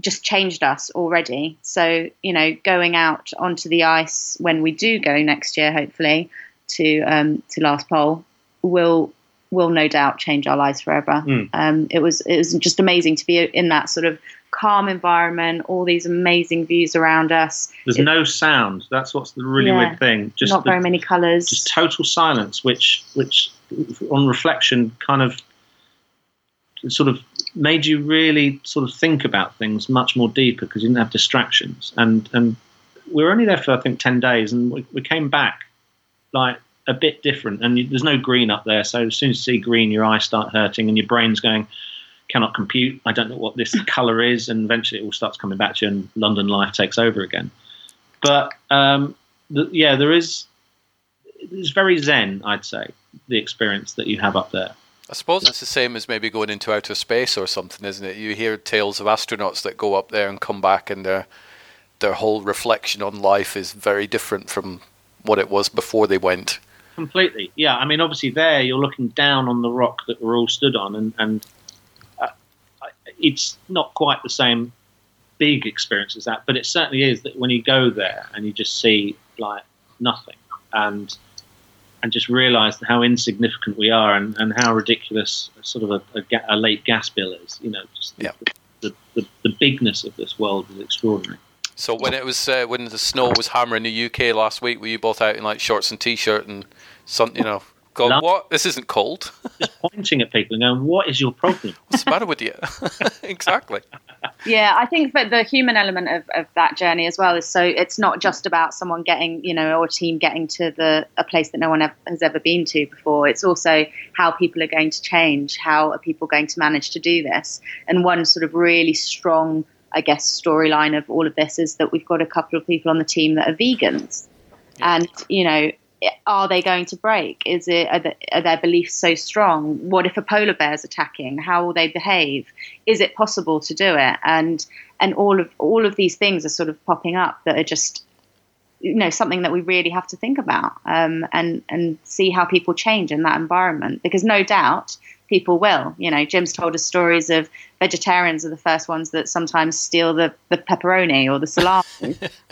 just changed us already. So, you know, going out onto the ice when we do go next year, hopefully, to um, to Last Pole, will will no doubt change our lives forever. Mm. Um, it was it was just amazing to be in that sort of calm environment, all these amazing views around us. There's it, no sound. That's what's the really yeah, weird thing. Just not the, very many colours. Just total silence, which which on reflection kind of sort of made you really sort of think about things much more deeper because you didn't have distractions. And and we were only there for, I think, ten days, and we, we came back like a bit different. And you, there's no green up there, so as soon as you see green, your eyes start hurting and your brain's going, cannot compute, I don't know what this colour is, and eventually it all starts coming back to you and London life takes over again. But, um, the, yeah, there is, it's very zen, I'd say, the experience that you have up there. I suppose it's the same as maybe going into outer space or something, isn't it? You hear tales of astronauts that go up there and come back, and their their whole reflection on life is very different from what it was before they went. Completely, yeah. I mean, obviously there you're looking down on the rock that we're all stood on, and, and uh, it's not quite the same big experience as that, but it certainly is that when you go there and you just see, like, nothing, and... and just realise how insignificant we are and, and how ridiculous sort of a, a, a late gas bill is. You know, just yeah. the, the, the bigness of this world is extraordinary. So when it was uh, when the snow was hammering the U K last week, were you both out in like shorts and t-shirt and something? You know, going, no. What? This isn't cold. Just pointing at people and going, "What is your problem? What's the matter with you?" Exactly. Yeah, I think that the human element of, of that journey as well is so it's not just about someone getting, you know, or a team getting to the a place that no one ever, has ever been to before. It's also how people are going to change, how are people going to manage to do this. And one sort of really strong, I guess, storyline of all of this is that we've got a couple of people on the team that are vegans. Yeah. And, you know, are they going to break? Is it are, the, are their beliefs so strong? What if a polar bear is attacking? How will they behave? Is it possible to do it? And and all of all of these things are sort of popping up that are just you know, something that we really have to think about, um, and, and see how people change in that environment, because no doubt people will. You know, Jim's told us stories of vegetarians are the first ones that sometimes steal the, the pepperoni or the salami.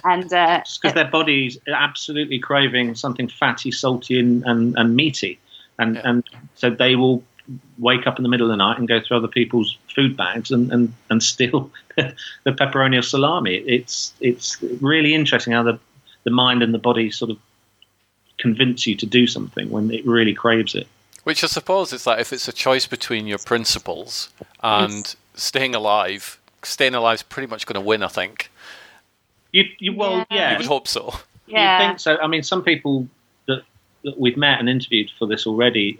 And uh, just because their body's absolutely craving something fatty, salty, and, and, and meaty. And, yeah. and so they will wake up in the middle of the night and go through other people's food bags and, and, and steal the pepperoni or salami. It's, it's really interesting how the the mind and the body sort of convince you to do something when it really craves it. Which I suppose is like, if it's a choice between your principles and yes. staying alive, staying alive is pretty much going to win, I think. You, you well, yeah. yeah. You would hope so. Yeah. You think so. I mean, some people that, that we've met and interviewed for this already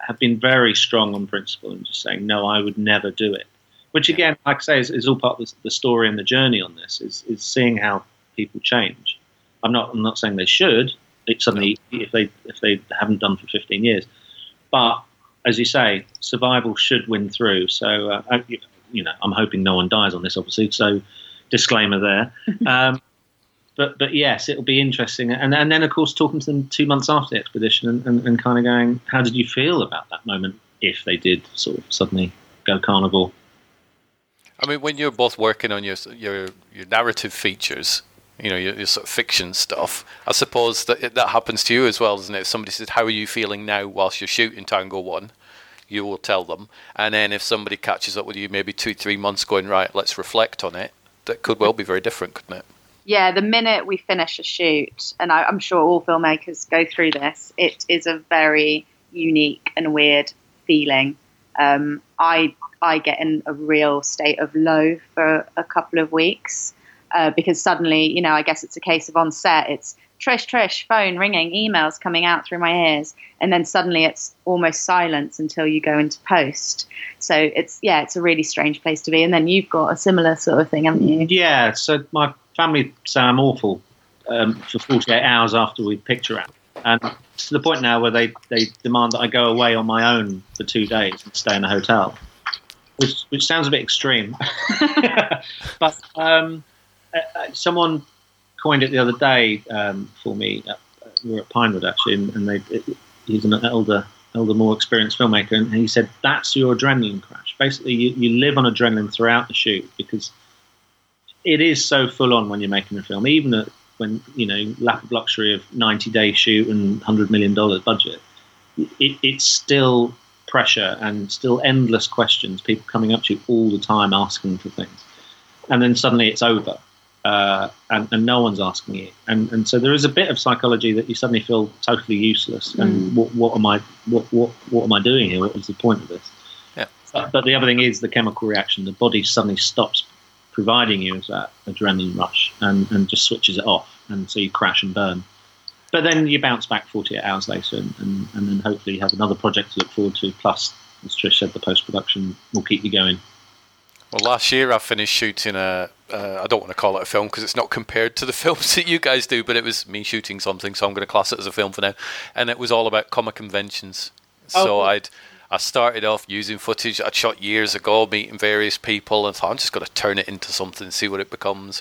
have been very strong on principle and just saying, no, I would never do it. Which again, yeah. like I say, is, is all part of the story and the journey on this, is, is seeing how people change. I'm not. I'm not saying they should. It suddenly, if they if they haven't done for fifteen years, but as you say, survival should win through. So uh, I, you know, I'm hoping no one dies on this, obviously. So disclaimer there. Um, but but yes, it'll be interesting. And and then of course talking to them two months after the expedition and, and, and kind of going, how did you feel about that moment if they did sort of suddenly go carnival? I mean, when you're both working on your your your narrative features, you know, your, your sort of fiction stuff, I suppose that it, that happens to you as well, doesn't it? If somebody says, how are you feeling now whilst you're shooting Tango One, you will tell them. And then if somebody catches up with you maybe two, three months going, right, let's reflect on it, that could well be very different, couldn't it? Yeah, the minute we finish a shoot, and I, I'm sure all filmmakers go through this, it is a very unique and weird feeling. Um, I, I get in a real state of low for a couple of weeks. Uh, because suddenly, you know, I guess it's a case of on set, it's Trish, Trish, phone ringing, emails coming out through my ears. And then suddenly it's almost silence until you go into post. So it's, yeah, it's a really strange place to be. And then you've got a similar sort of thing, haven't you? Yeah. So my family say I'm awful um, for forty-eight hours after we picture out. And to the point now where they, they demand that I go away on my own for two days and stay in a hotel, which, which sounds a bit extreme. But, um, Uh, someone coined it the other day um, for me. Uh, we were at Pinewood actually, and, and they, it, he's an elder, elder, more experienced filmmaker, and he said that's your adrenaline crash. Basically, you, you live on adrenaline throughout the shoot because it is so full on when you're making a film, even at, when you know lack of luxury of ninety day shoot and one hundred million dollars budget. It, it's still pressure and still endless questions. People coming up to you all the time asking for things, and then suddenly it's over. Uh, and, and no one's asking you, and and so there is a bit of psychology that you suddenly feel totally useless. And mm. what what am I what, what what am I doing here? What was the point of this? Yeah. But, but the other thing is the chemical reaction. The body suddenly stops providing you with that adrenaline rush and, and just switches it off, and so you crash and burn. But then you bounce back forty-eight hours later, and, and, and then hopefully have another project to look forward to. Plus, as Trish said, the post production will keep you going. Well, last year I finished shooting a, uh, I don't want to call it a film because it's not compared to the films that you guys do, but it was me shooting something, so I'm going to class it as a film for now. And it was all about comic conventions. Oh, so I'd, I started off using footage I'd shot years ago, meeting various people, and thought I'm just going to turn it into something and see what it becomes.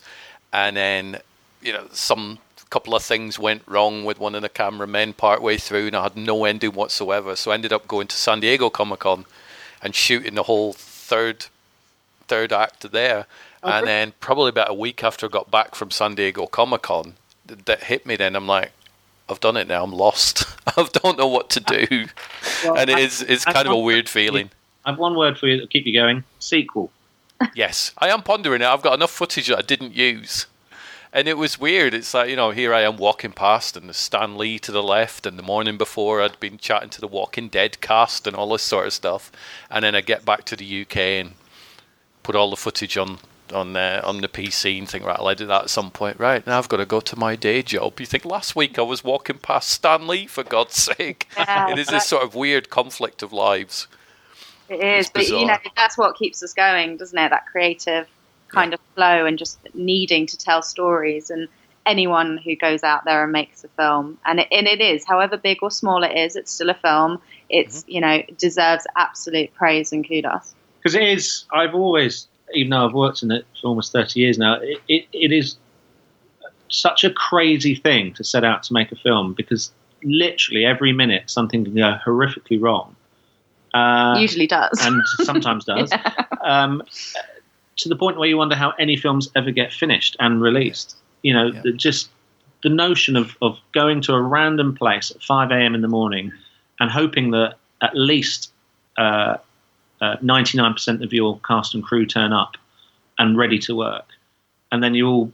And then, you know, some couple of things went wrong with one of the cameramen partway through, and I had no ending whatsoever. So I ended up going to San Diego Comic-Con and shooting the whole third third act there, oh, and then probably about a week after I got back from San Diego Comic-Con, th- that hit me then. I'm like, I've done it now, I'm lost. I don't know what to do. Well, and it is, it's I've kind of a weird feeling. I have one word for you that'll keep you going, sequel. Yes, I am pondering it. I've got enough footage that I didn't use. And it was weird. It's like, you know, here I am walking past and there's Stan Lee to the left, and the morning before I'd been chatting to the Walking Dead cast and all this sort of stuff. And then I get back to the U K and put all the footage on on uh, on the P C and think, right, I'll edit that at some point. Right, now I've got to go to my day job. You think, last week I was walking past Stan Lee, for God's sake. Yeah, it is this sort of weird conflict of lives. It is, but you know, that's what keeps us going, doesn't it? That creative kind yeah. of flow and just needing to tell stories. And anyone who goes out there and makes a film, and it, and it is, however big or small it is, it's still a film. It's, mm-hmm. you know, deserves absolute praise and kudos. Because it is, I've always, even though I've worked in it for almost thirty years now, it, it, it is such a crazy thing to set out to make a film, because literally every minute something can go horrifically wrong. Uh, Usually does. And sometimes does. Yeah. Um, to the point where you wonder how any films ever get finished and released. You know, yeah. the, just the notion of, of going to a random place at five a.m. in the morning and hoping that at least uh, uh, ninety-nine percent of your cast and crew turn up and ready to work. And then you all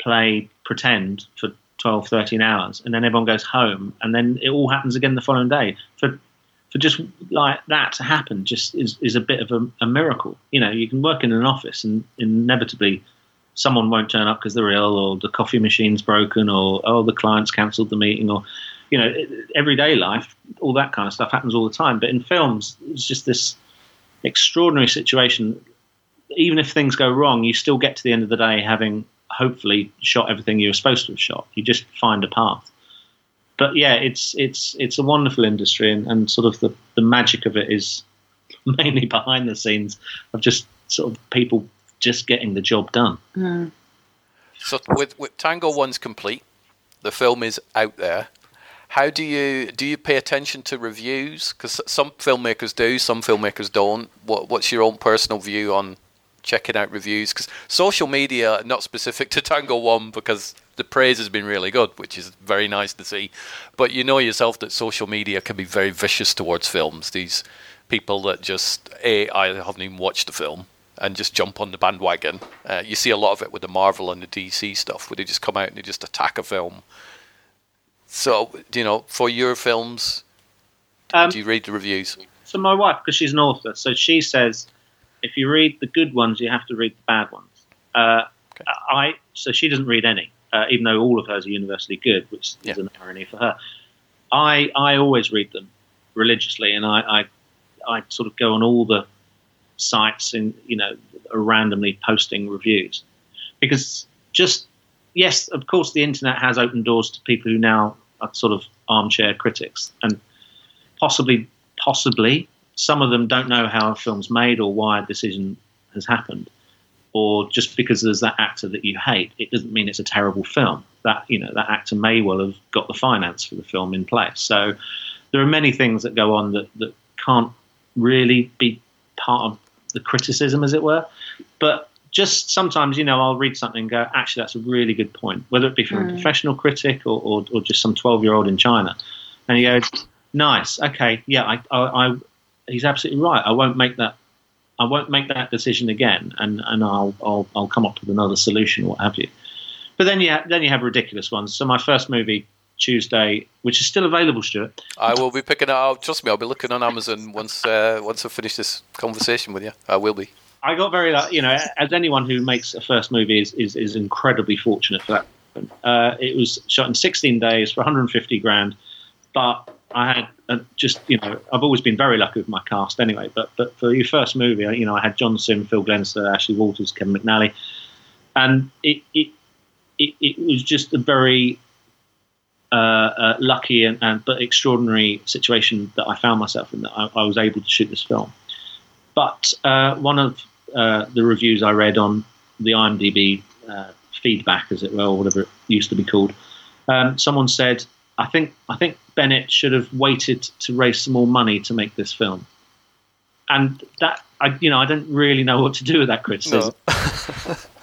play pretend for twelve, thirteen hours, and then everyone goes home, and then it all happens again the following day. For for just like that to happen just is, is a bit of a, a miracle. You know, you can work in an office and inevitably someone won't turn up because they're ill, or the coffee machine's broken, or, oh, the client's cancelled the meeting, or, you know, everyday life, all that kind of stuff happens all the time. But in films, it's just this extraordinary situation. Even if things go wrong, you still get to the end of the day having hopefully shot everything you were supposed to have shot. You just find a path. But yeah, it's it's it's a wonderful industry, and, and sort of the, the magic of it is mainly behind the scenes of just sort of people just getting the job done. Mm. So with, with Tango One's complete, the film is out there. How do you do you pay attention to reviews? Because some filmmakers do, some filmmakers don't. What, what's your own personal view on checking out reviews? Because social media, not specific to Tango One, because the praise has been really good, which is very nice to see. But you know yourself that social media can be very vicious towards films. These people that just, A, I haven't even watched the film, and just jump on the bandwagon. Uh, you see a lot of it with the Marvel and the D C stuff, where they just come out and they just attack a film. So, you know, for your films, um, do you read the reviews? So my wife, because she's an author, so she says, if you read the good ones, you have to read the bad ones. Uh, okay. I so she doesn't read any, uh, even though all of hers are universally good, which yeah. is an irony for her. I I always read them religiously, and I, I I sort of go on all the sites and, you know, randomly posting reviews, because just yes, of course, the internet has opened doors to people who now are sort of armchair critics, and possibly possibly. Some of them don't know how a film's made or why a decision has happened, or just because there's that actor that you hate, it doesn't mean it's a terrible film. That, you know, that actor may well have got the finance for the film in place. So there are many things that go on that, that can't really be part of the criticism, as it were. But just sometimes, you know, I'll read something and go, actually, that's a really good point, whether it be from mm. a professional critic or, or, or just some twelve-year-old in China. And you go, nice, okay, yeah, I... I, I he's absolutely right. I won't make that. I won't make that decision again, and, and I'll, I'll I'll come up with another solution, or what have you. But then you ha- then you have ridiculous ones. So my first movie, Tuesday, which is still available, Stuart. I will be picking it up. Trust me, I'll be looking on Amazon once uh, once I finish this conversation with you. I will be. I got very lucky, you know, as anyone who makes a first movie is is, is incredibly fortunate for that. Uh, it was shot in sixteen days for one hundred fifty grand, but I had uh, just, you know, I've always been very lucky with my cast anyway, but but for your first movie, you know, I had John Sim, Phil Glenister, Ashley Walters, Kevin McNally, and it it it, it was just a very uh, uh, lucky and, and but extraordinary situation that I found myself in, that I, I was able to shoot this film. But uh, one of uh, the reviews I read on the IMDb uh, feedback, as it were, or whatever it used to be called, um, someone said, I think I think Bennett should have waited to raise some more money to make this film, and that I you know I don't really know what to do with that criticism. No.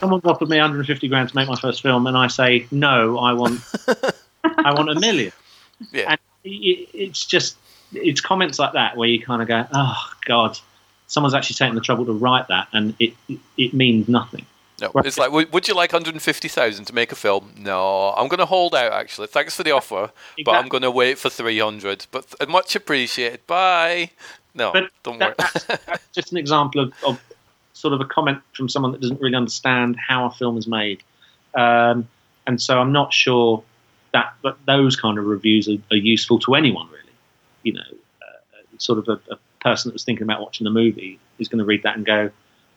Someone offered me one hundred fifty grand to make my first film, and I say no, I want I want a million. Yeah, and it, it's just it's comments like that where you kind of go, oh God, someone's actually taken the trouble to write that, and it it, it means nothing. No, it's like, would you like one hundred fifty thousand to make a film? No, I'm going to hold out, actually. Thanks for the offer, exactly. But I'm going to wait for three hundred. But th- much appreciated. Bye. No, but don't that, worry. that's, that's just an example of, of sort of a comment from someone that doesn't really understand how a film is made. Um, and so I'm not sure that, that those kind of reviews are, are useful to anyone, really. You know, uh, sort of a, a person that was thinking about watching the movie is going to read that and go,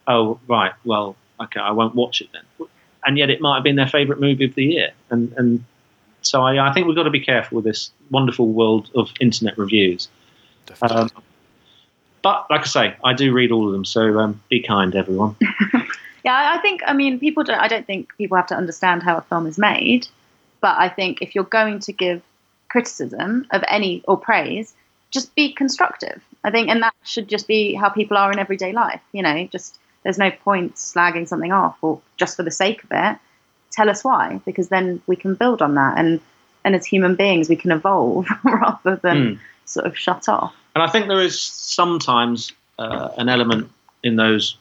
oh, right, well, okay, I won't watch it then. And yet it might have been their favourite movie of the year. And and so I, I think we've got to be careful with this wonderful world of internet reviews. Um, but like I say, I do read all of them, so um, be kind, everyone. Yeah, I think, I mean, people don't, I don't think people have to understand how a film is made. But I think if you're going to give criticism of any or praise, just be constructive, I think. And that should just be how people are in everyday life. You know, just there's no point slagging something off or just for the sake of it. Tell us why, because then we can build on that. And, and as human beings, we can evolve rather than mm. sort of shut off. And I think there is sometimes uh, an element in those,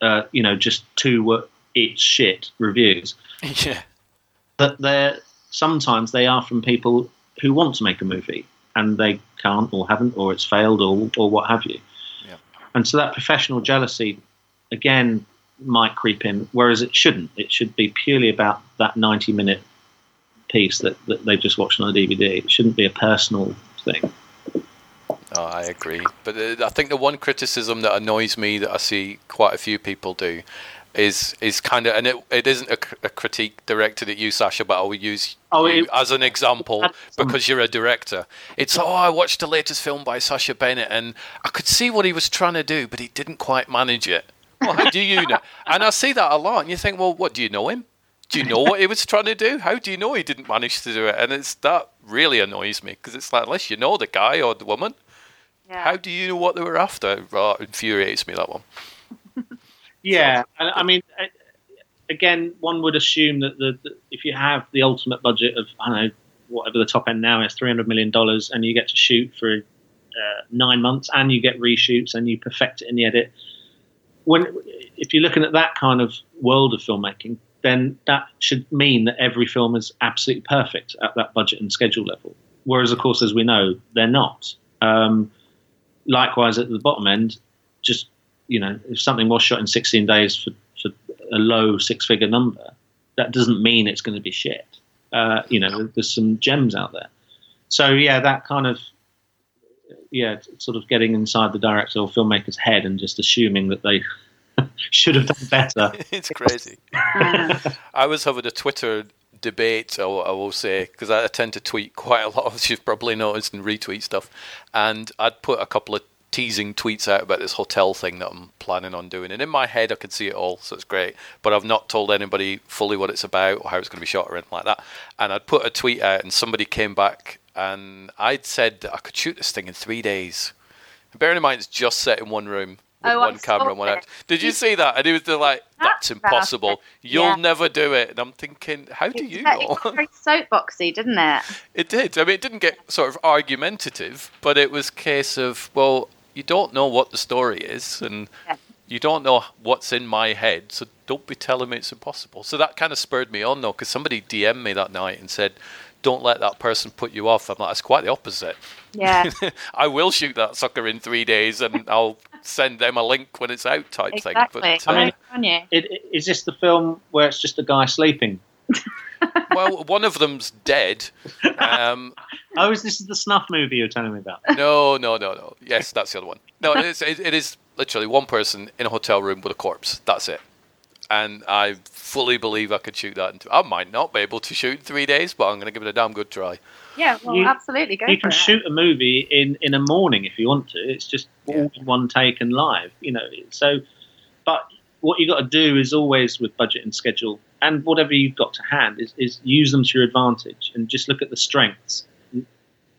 uh, you know, just two uh, it's shit reviews. Yeah. That they're sometimes they are from people who want to make a movie and they can't or haven't or it's failed or or what have you. Yeah. And so that professional jealousy, again, might creep in, whereas it shouldn't. It should be purely about that ninety-minute piece that, that they've just watched on a D V D. It shouldn't be a personal thing. Oh, I agree. But uh, I think the one criticism that annoys me that I see quite a few people do is is kind of, and it, it isn't a, a critique directed at you, Sacha, but I will use oh, you it, as an example because you're a director. It's, oh, I watched the latest film by Sacha Bennett and I could see what he was trying to do, but he didn't quite manage it. Well, how do you know? And I see that a lot. And you think, well, what, do you know him? Do you know what he was trying to do? How do you know he didn't manage to do it? And it's that really annoys me because it's like, unless you know the guy or the woman, yeah. how do you know what they were after? Oh, it infuriates me, that one. Yeah, and I mean, again, one would assume that the, the if you have the ultimate budget of, I don't know, whatever the top end now is, three hundred million dollars, and you get to shoot for uh, nine months and you get reshoots and you perfect it in the edit. When, if you're looking at that kind of world of filmmaking, then that should mean that every film is absolutely perfect at that budget and schedule level. Whereas, of course, as we know, they're not. Um, likewise, at the bottom end, just, you know, if something was shot in sixteen days for, for a low six-figure number, that doesn't mean it's going to be shit. Uh, you know, there's some gems out there. So, yeah, that kind of... yeah, sort of getting inside the director or filmmaker's head and just assuming that they should have done better. It's crazy. I was having a Twitter debate, I will say, because I tend to tweet quite a lot, as you've probably noticed, and retweet stuff. And I'd put a couple of teasing tweets out about this hotel thing that I'm planning on doing. And in my head, I could see it all, so it's great. But I've not told anybody fully what it's about or how it's going to be shot or anything like that. And I'd put a tweet out and somebody came back and I'd said that I could shoot this thing in three days. Bearing in mind, it's just set in one room with oh, one I'm camera and one out. Did you see that? And he was like, that's impossible. You'll yeah. never do it. And I'm thinking, how do you know? It was very soapboxy, didn't it? It did. I mean, it didn't get sort of argumentative, but it was a case of, well, you don't know what the story is, and yeah. you don't know what's in my head, so don't be telling me it's impossible. So that kind of spurred me on, though, because somebody D M'd me that night and said, don't let that person put you off. I'm like, it's quite the opposite. Yeah. I will shoot that sucker in three days and I'll send them a link when it's out type exactly. thing. But, uh, I mean, it, it, is this the film where it's just a guy sleeping? Well, one of them's dead. Um, oh, is this the snuff movie you're telling me about? No, no, no, no. Yes, that's the other one. No, it is, it, it is literally one person in a hotel room with a corpse. That's it. And I fully believe I could shoot that. Into, I might not be able to shoot in three days, but I'm going to give it a damn good try. Yeah, well, you, absolutely. Go you for can it. Shoot a movie in, in a morning if you want to. It's just all yeah. in one take and live, you know. So, but what you got to do is always with budget and schedule and whatever you've got to hand is, is use them to your advantage and just look at the strengths and,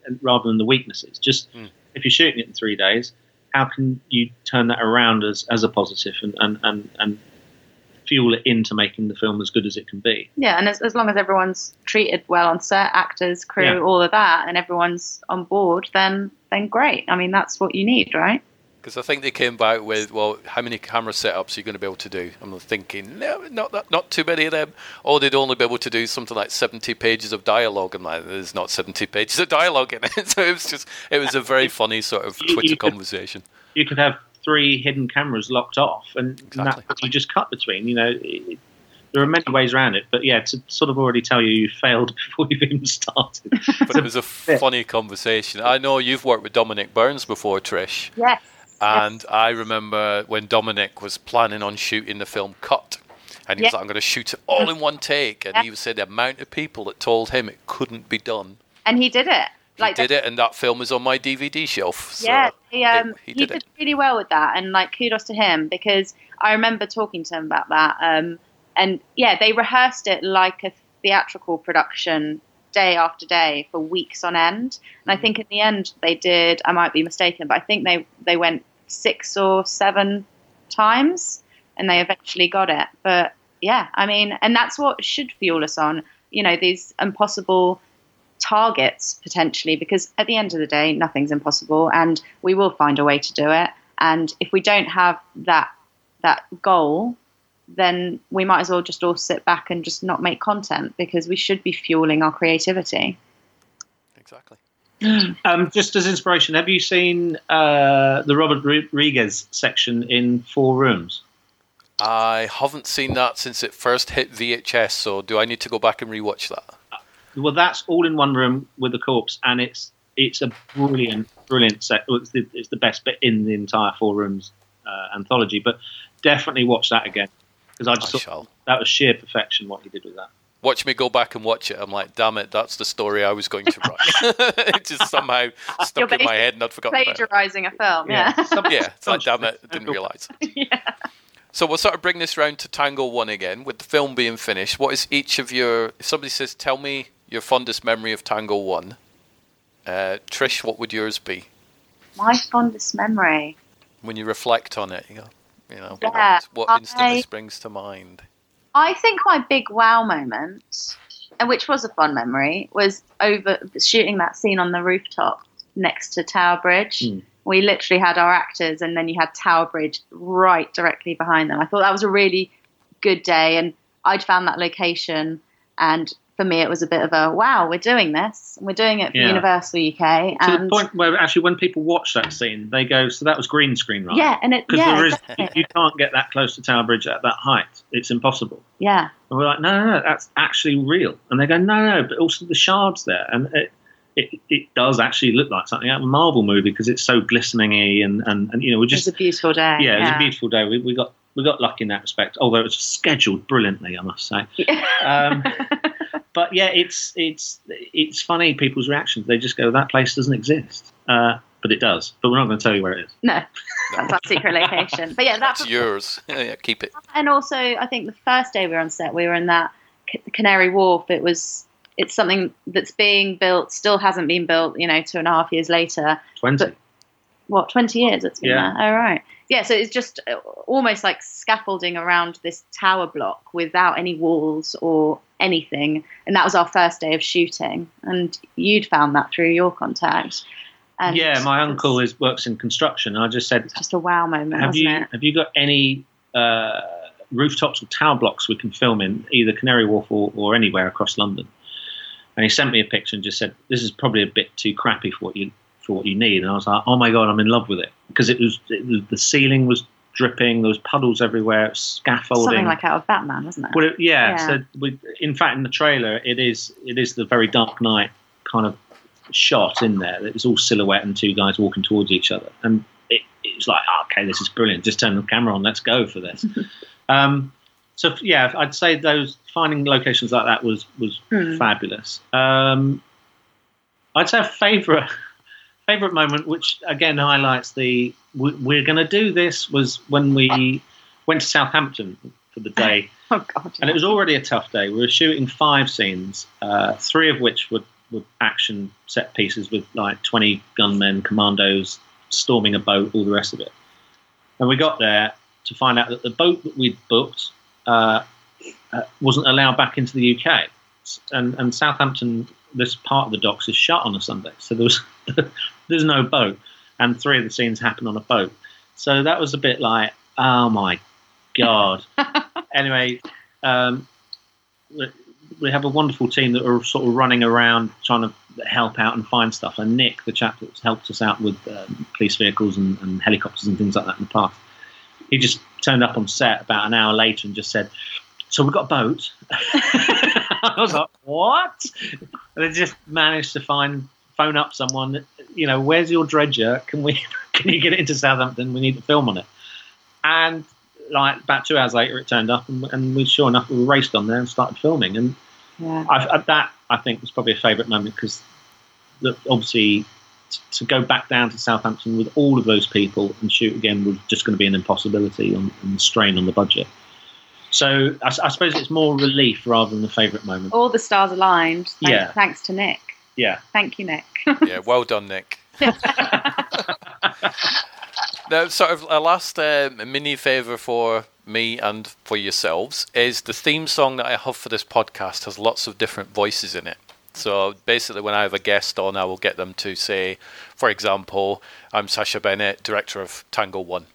and rather than the weaknesses. Just mm. if you're shooting it in three days, how can you turn that around as, as a positive and and and, and fuel it into making the film as good as it can be. Yeah, and as, as long as everyone's treated well on set, actors, crew, yeah. all of that, and everyone's on board, then then great. I mean, that's what you need, right? Because I think they came back with, well, how many camera setups are you going to be able to do? I'm thinking, no, not that, not too many of them. Or they'd only be able to do something like seventy pages of dialogue. And like, there's not seventy pages of dialogue in it. So it was just, it was a very funny sort of Twitter you, you conversation. Could, you could have three hidden cameras locked off and exactly. that you just cut between, you know, it, there are many ways around it, but yeah, to sort of already tell you you failed before you've even started. But it was a funny conversation. I know you've worked with Dominic Burns before, Trish. Yes. And yes. I remember when Dominic was planning on shooting the film Cut and he yes. was like, I'm going to shoot it all in one take. And yes. he said the amount of people that told him it couldn't be done. And he did it. He like did it, and that film is on my D V D shelf. So yeah, he, um, he, he did, he did really well with that, and like kudos to him because I remember talking to him about that. Um, and yeah, they rehearsed it like a theatrical production day after day for weeks on end. And I think in the end they did, I might be mistaken, but I think they, they went six or seven times and they eventually got it. But yeah, I mean, and that's what should fuel us on, you know, these impossible targets potentially, because at the end of the day, nothing's impossible and we will find a way to do it. And if we don't have that, that goal, then we might as well just all sit back and just not make content, because we should be fueling our creativity. Exactly. Um, just as inspiration, have you seen uh, the Robert Rodriguez section in Four Rooms? I haven't seen that since it first hit V H S, so do I need to go back and rewatch that? Well, that's all in one room with the corpse, and it's it's a brilliant, brilliant set. It's the, it's the best bit in the entire Four Rooms uh, anthology, but definitely watch that again. Because I just I thought shall. that was sheer perfection, what he did with that. Watch me go back and watch it. I'm like, damn it, that's the story I was going to write. It just somehow stuck in my head and I'd forgotten about it. Plagiarising a film, yeah. Yeah, Some, yeah it's like, damn it, I didn't realise it. Yeah. So we'll sort of bring this round to Tango One again, with the film being finished. What is each of your... If somebody says, tell me your fondest memory of Tango One, uh, Trish, what would yours be? My fondest memory? When you reflect on it, you go... You know, yeah, what, what instantly I, springs to mind? I think my big wow moment, and which was a fun memory, was over shooting that scene on the rooftop next to Tower Bridge. Mm. We literally had our actors, and then you had Tower Bridge right directly behind them. I thought that was a really good day, and I'd found that location. And for me, it was a bit of a wow, we're doing this, and we're doing it for yeah. Universal U K. And to the point where actually, when people watch that scene, they go, "So that was green screen, right?" Yeah, and it because yeah, there is exactly. you can't get that close to Tower Bridge at that height; it's impossible. Yeah, and we're like, "No, no, no, that's actually real," and they go, "No, no, but also the shards there," and it it, it does actually look like something out of a Marvel movie because it's so glisteningy and, and and you know we're just. It was a beautiful day. Yeah, it was yeah. a beautiful day. We we got we got lucky in that respect, although it was scheduled brilliantly, I must say. Yeah. Um, But yeah, it's it's it's funny people's reactions. They just go, "That place doesn't exist," uh, but it does. But we're not going to tell you where it is. No, that's our secret location. But yeah, that that's was, yours. Yeah, yeah, keep it. And also, I think the first day we were on set, we were in that Canary Wharf. It was it's something that's being built, still hasn't been built. You know, two and a half years later. Twenty. But, what twenty years? It's been yeah. there. All right. Yeah. So it's just almost like scaffolding around this tower block without any walls or anything, and that was our first day of shooting, and you'd found that through your contact. And yeah, my uncle is works in construction, and I just said, it's just a wow moment. Have you it? have you got any uh, rooftops or tower blocks we can film in, either Canary Wharf or, or anywhere across London? And he sent me a picture and just said, "This is probably a bit too crappy for what you for what you need." And I was like, "Oh my god, I'm in love with it," because it was it, the ceiling was dripping, there was puddles everywhere, it was scaffolding. Something like out of Batman, wasn't it? Well, it yeah, yeah. So we, in fact, in the trailer, it is it is the very Dark Knight kind of shot in there. It was all silhouette and two guys walking towards each other. And it, it was like, oh, okay, this is brilliant. Just turn the camera on. Let's go for this. um, so, yeah, I'd say those finding locations like that was, was mm. fabulous. Um, I'd say a favourite... Favorite moment, which again highlights the "we're going to do this," was when we went to Southampton for the day. Oh God! And it was already a tough day. We were shooting five scenes, uh, three of which were, were action set pieces with like twenty gunmen, commandos storming a boat, all the rest of it. And we got there to find out that the boat that we'd booked uh, uh, wasn't allowed back into the U K, and, and Southampton. This part of the docks is shut on a Sunday, so there was there's no boat, and three of the scenes happen on a boat, so that was a bit like, oh my god. Anyway, um we, we have a wonderful team that are sort of running around trying to help out and find stuff, and Nick, the chap that's helped us out with um, police vehicles and, and helicopters and things like that in the past, he just turned up on set about an hour later and just said, "So we got a boat." I was like, "What?" And they just managed to find phone up someone. You know, "Where's your dredger? Can we can you get it into Southampton? We need to film on it." And like about two hours later, it turned up, and, and we sure enough we raced on there and started filming. And yeah. I, that I think was probably a favourite moment, because obviously t- to go back down to Southampton with all of those people and shoot again was just going to be an impossibility on, and strain on the budget. So I, I suppose it's more relief rather than the favourite moment. All the stars aligned. Thanks, yeah. Thanks to Nick. Yeah. Thank you, Nick. Yeah. Well done, Nick. Now, sort of a last uh, mini favour for me and for yourselves is the theme song that I have for this podcast has lots of different voices in it. So basically when I have a guest on, I will get them to say, for example, I'm Sacha Bennett, director of Tango One.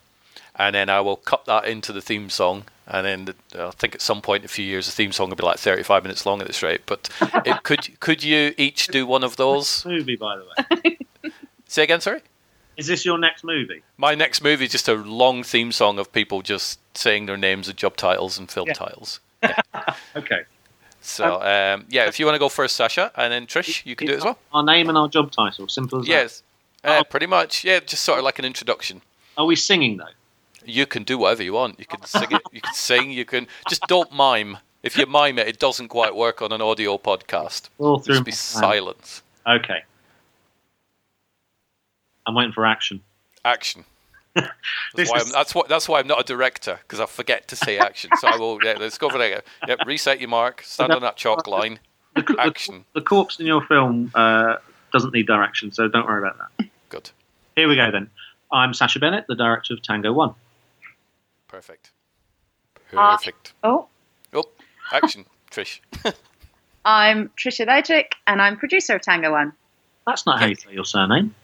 And then I will cut that into the theme song. And then the, I think at some point in a few years, the theme song will be like thirty-five minutes long at this rate. But it, could could you each do one of those? Movie, by the way. Say again, sorry? Is this your next movie? My next movie is just a long theme song of people just saying their names and job titles and film yeah. titles. Yeah. Okay. So, um, um, yeah, if you want to go first, Sacha, and then Trish, you can do it as well. Our name and our job title, simple as yes. that. Yes, uh, oh. pretty much. Yeah, just sort of like an introduction. Are we singing, though? You can do whatever you want. You can sing it. You can sing. You can just don't mime. If you mime it, it doesn't quite work on an audio podcast. All through just be silence. Okay. I'm waiting for action. Action. That's, why is... I'm, that's, what, that's why I'm not a director, because I forget to say action. So I will, yeah, let's go for that. Yep, reset your mark, stand on that chalk line, action. The, the corpse in your film uh, doesn't need direction, so don't worry about that. Good. Here we go then. I'm Sacha Bennett, the director of Tango One. Perfect. Perfect. Uh, oh. Oh, action, Trish. I'm Trish Adajic, and I'm producer of Tango One. That's not how you say your surname.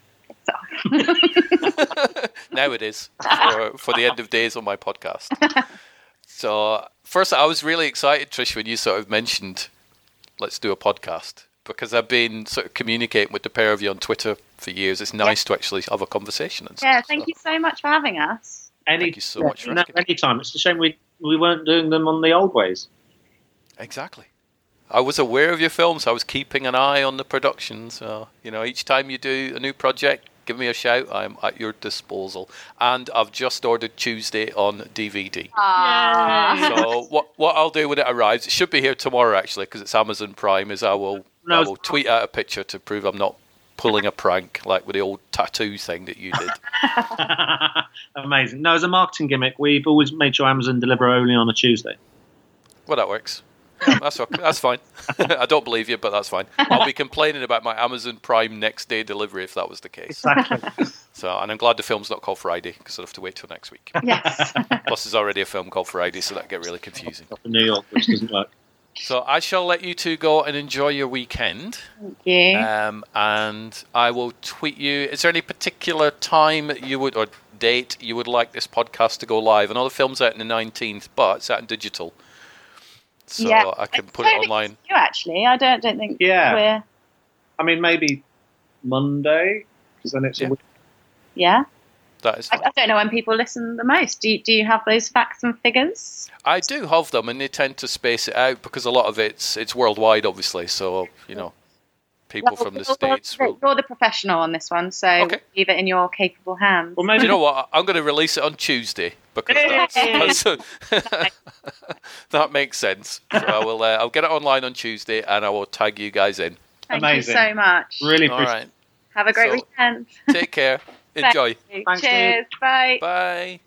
Now it is for, for the end of days on my podcast. So first, I was really excited, Trish, when you sort of mentioned let's do a podcast, because I've been sort of communicating with the pair of you on Twitter for years. It's nice yeah. to actually have a conversation and stuff. Yeah, thank so. you so much for having us. Any, thank you so yeah, much for no, anytime. It's a shame we we weren't doing them on the old ways. Exactly. I was aware of your films. I was keeping an eye on the production. So, you know, each time you do a new project, give me a shout. I'm at your disposal. And I've just ordered Tuesday on D V D. Aww. So what what I'll do when it arrives, it should be here tomorrow, actually, because it's Amazon Prime, is I will, no, I will tweet out a picture to prove I'm not pulling a prank, like with the old tattoo thing that you did. Amazing. No, as a marketing gimmick, we've always made sure Amazon deliver only on a Tuesday. Well, that works. that's okay. That's fine. I don't believe you, but that's fine. I'll be complaining about my Amazon Prime next day delivery if that was the case. Exactly. So, and I'm glad the film's not called Friday, because I'll have to wait till next week. Yes. Plus, there's already a film called Friday, so that get really confusing. New York, which doesn't work. So I shall let you two go and enjoy your weekend. Thank you. Um, and I will tweet you. Is there any particular time you would or date you would like this podcast to go live? I know the film's out on the nineteenth, but it's out in digital. So yeah. I can put I don't it online. Think it's you actually, I don't don't think. Yeah. We're... I mean, maybe Monday, because then it's yeah. a week. Yeah. That is. I, I don't know when people listen the most. Do you, do you have those facts and figures? I do have them, and they tend to space it out because a lot of it's it's worldwide, obviously. So you know, people well, from the states. You're will... the professional on this one, so okay. we'll leave it in your capable hands. Well, maybe you know what? I'm going to release it on Tuesday. Because that's, that's, that makes sense. So I will. Uh, I'll get it online on Tuesday, and I will tag you guys in. Thank Amazing. you so much. Really appreciate. All right. Have a great so, weekend. Take care. Enjoy. Thank you. Thanks Cheers. You. Bye. Bye.